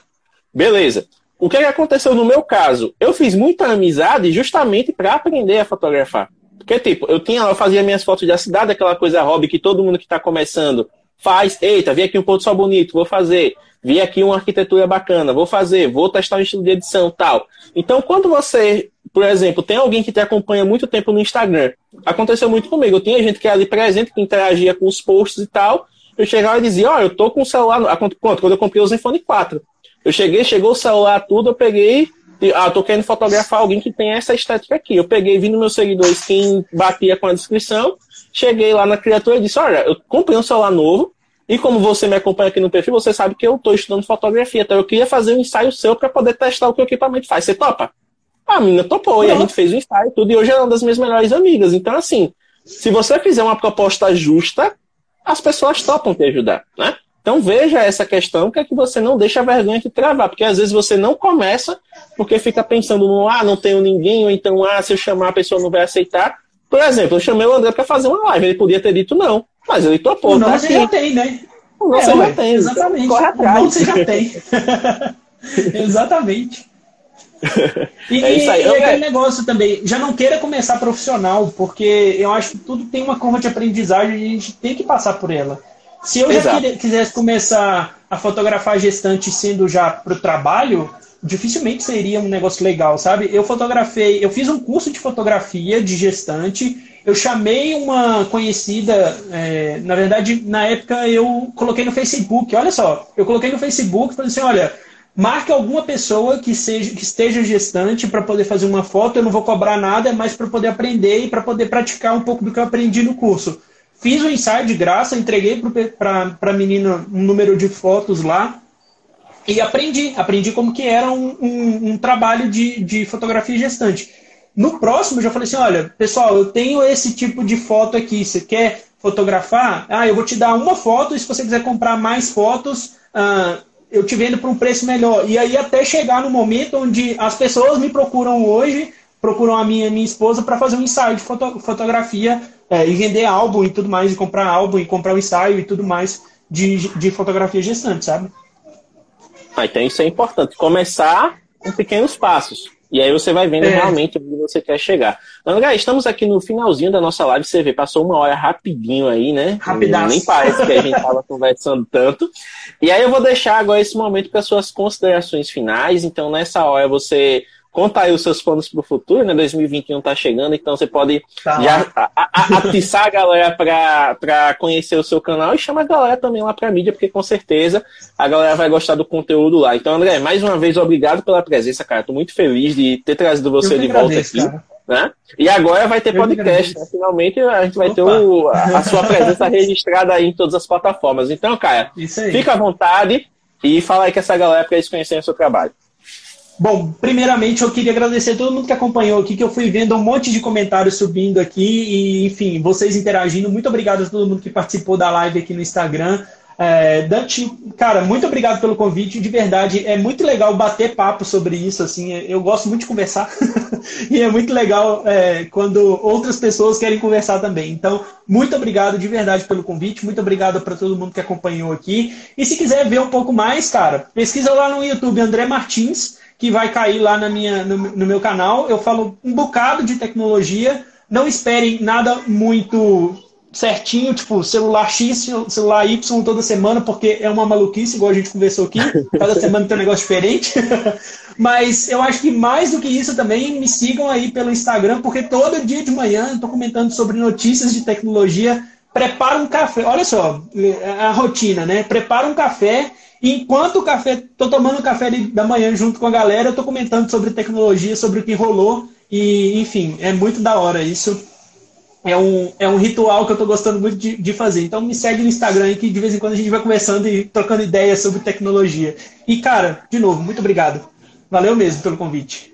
Beleza. O que aconteceu no meu caso? Eu fiz muita amizade justamente para aprender a fotografar. Porque, tipo, eu tinha, eu fazia minhas fotos da cidade, aquela coisa hobby que todo mundo que está começando faz. Eita, vi aqui um pôr do sol bonito, vou fazer. Vi aqui uma arquitetura bacana, vou fazer. Vou testar um estilo de edição tal. Então, quando você, por exemplo, tem alguém que te acompanha muito tempo no Instagram. Aconteceu muito comigo. Eu tinha gente que era ali presente, que interagia com os posts e tal. Eu chegava e dizia, ó, oh, eu tô com o celular... Pronto, quando eu comprei o Zenfone quatro. Eu cheguei, chegou o celular, tudo, eu peguei... Ah, tô querendo fotografar alguém que tem essa estética aqui. Eu peguei, vi nos meus seguidores quem batia com a descrição, cheguei lá na criatura e disse, olha, eu comprei um celular novo, e como você me acompanha aqui no perfil, você sabe que eu tô estudando fotografia, então eu queria fazer um ensaio seu para poder testar o que o equipamento faz. Você topa? A menina topou, e a gente fez o ensaio tudo, e hoje é uma das minhas melhores amigas. Então, assim, se você fizer uma proposta justa, as pessoas topam te ajudar, né? Então veja essa questão, que é que você não deixa a vergonha te travar, porque às vezes você não começa porque fica pensando no, ah, não tenho ninguém, ou então, ah, se eu chamar a pessoa não vai aceitar. Por exemplo, eu chamei o André para fazer uma live, ele podia ter dito não, mas ele topou. Não, tá você aqui. Já tem, né? Não, é, você ué, já tem. Exatamente. Corre atrás. Não, você já tem. Exatamente. E, é isso aí, e eu... aquele negócio também, já não queira começar profissional, porque eu acho que tudo tem uma curva de aprendizagem e a gente tem que passar por ela. Se eu Exato. já quisesse começar a fotografar gestante sendo já pro trabalho, dificilmente seria um negócio legal, sabe? Eu fotografei, eu fiz um curso de fotografia de gestante, eu chamei uma conhecida, é, na verdade, na época eu coloquei no Facebook, olha só, eu coloquei no Facebook e falei assim, olha, marque alguma pessoa que, seja, que esteja gestante para poder fazer uma foto, eu não vou cobrar nada, mas para poder aprender e para poder praticar um pouco do que eu aprendi no curso. Fiz o ensaio de graça, entreguei para a menina um número de fotos lá e aprendi. Aprendi como que era um, um, um trabalho de, de fotografia gestante. No próximo, eu já falei assim, olha, pessoal, eu tenho esse tipo de foto aqui, você quer fotografar? Ah, eu vou te dar uma foto e se você quiser comprar mais fotos, ah, eu te vendo por um preço melhor. E aí até chegar no momento onde as pessoas me procuram hoje, procuram a minha, minha esposa para fazer um ensaio de foto, fotografia é, e vender álbum e tudo mais, e comprar álbum e comprar o ensaio e tudo mais de, de fotografia gestante, sabe? Ah, então isso é importante. Começar com pequenos passos. E aí você vai vendo é. realmente onde você quer chegar. Então, galera, estamos aqui no finalzinho da nossa live. Você vê, passou uma hora rapidinho aí, né? Rapidaço. Nem parece que a gente estava conversando tanto. E aí eu vou deixar agora esse momento para suas considerações finais. Então, nessa hora você... conta aí os seus planos para o futuro, né? dois mil e vinte e um tá chegando, então você pode tá já a, a, a, atiçar a galera para conhecer o seu canal e chama a galera também lá para a mídia, porque com certeza a galera vai gostar do conteúdo lá. Então, André, mais uma vez, obrigado pela presença, cara. Tô muito feliz de ter trazido você de volta aqui. Cara. Né? E agora vai ter podcast, né? Finalmente a gente vai Opa. ter o, a, a sua presença registrada aí em todas as plataformas. Então, cara, fica à vontade e fala aí com essa galera para eles conhecerem o seu trabalho. Bom, primeiramente eu queria agradecer a todo mundo que acompanhou aqui, que eu fui vendo um monte de comentários subindo aqui e, enfim, vocês interagindo. Muito obrigado a todo mundo que participou da live aqui no Instagram. É, Dante, cara, muito obrigado pelo convite, de verdade, é muito legal bater papo sobre isso, assim, eu gosto muito de conversar e é muito legal é, quando outras pessoas querem conversar também, então muito obrigado de verdade pelo convite, muito obrigado para todo mundo que acompanhou aqui. E se quiser ver um pouco mais, cara, pesquisa lá no YouTube André Martins, que vai cair lá na minha, no, no meu canal. Eu falo um bocado de tecnologia, não esperem nada muito certinho, tipo celular X, celular Y toda semana, porque é uma maluquice, igual a gente conversou aqui, cada semana tem um negócio diferente, mas eu acho que mais do que isso também, me sigam aí pelo Instagram, porque todo dia de manhã eu estou comentando sobre notícias de tecnologia. Prepara um café, olha só, a rotina, né? Prepara um café, enquanto o café, tô tomando o café da manhã junto com a galera, eu tô comentando sobre tecnologia, sobre o que rolou, e enfim, é muito da hora isso. É um, é um ritual que eu tô gostando muito de, de fazer. Então me segue no Instagram aí, que de vez em quando a gente vai conversando e trocando ideias sobre tecnologia. E cara, de novo, muito obrigado. Valeu mesmo pelo convite.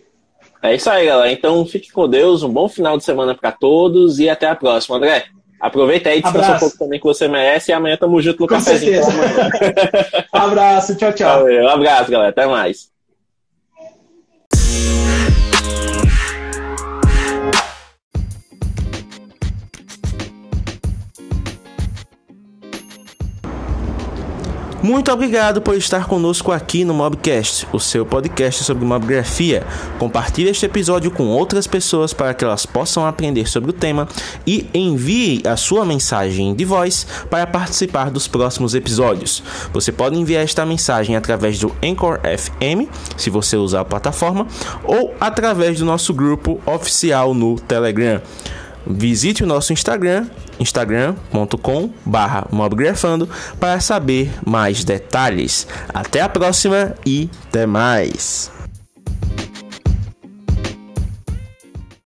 É isso aí, galera. Então fique com Deus, um bom final de semana para todos e até a próxima, André. Aproveita aí, descansa um pouco também que você merece e amanhã tamo junto no Com cafezinho. Abraço, tchau, tchau. Valeu, um abraço, galera. Até mais. Muito obrigado por estar conosco aqui no Mobcast, o seu podcast sobre mobgrafia. Compartilhe este episódio com outras pessoas para que elas possam aprender sobre o tema e envie a sua mensagem de voz para participar dos próximos episódios. Você pode enviar esta mensagem através do Anchor F M, se você usar a plataforma, ou através do nosso grupo oficial no Telegram. Visite o nosso Instagram, instagram ponto com barra mobgrafando, para saber mais detalhes. Até a próxima e até mais!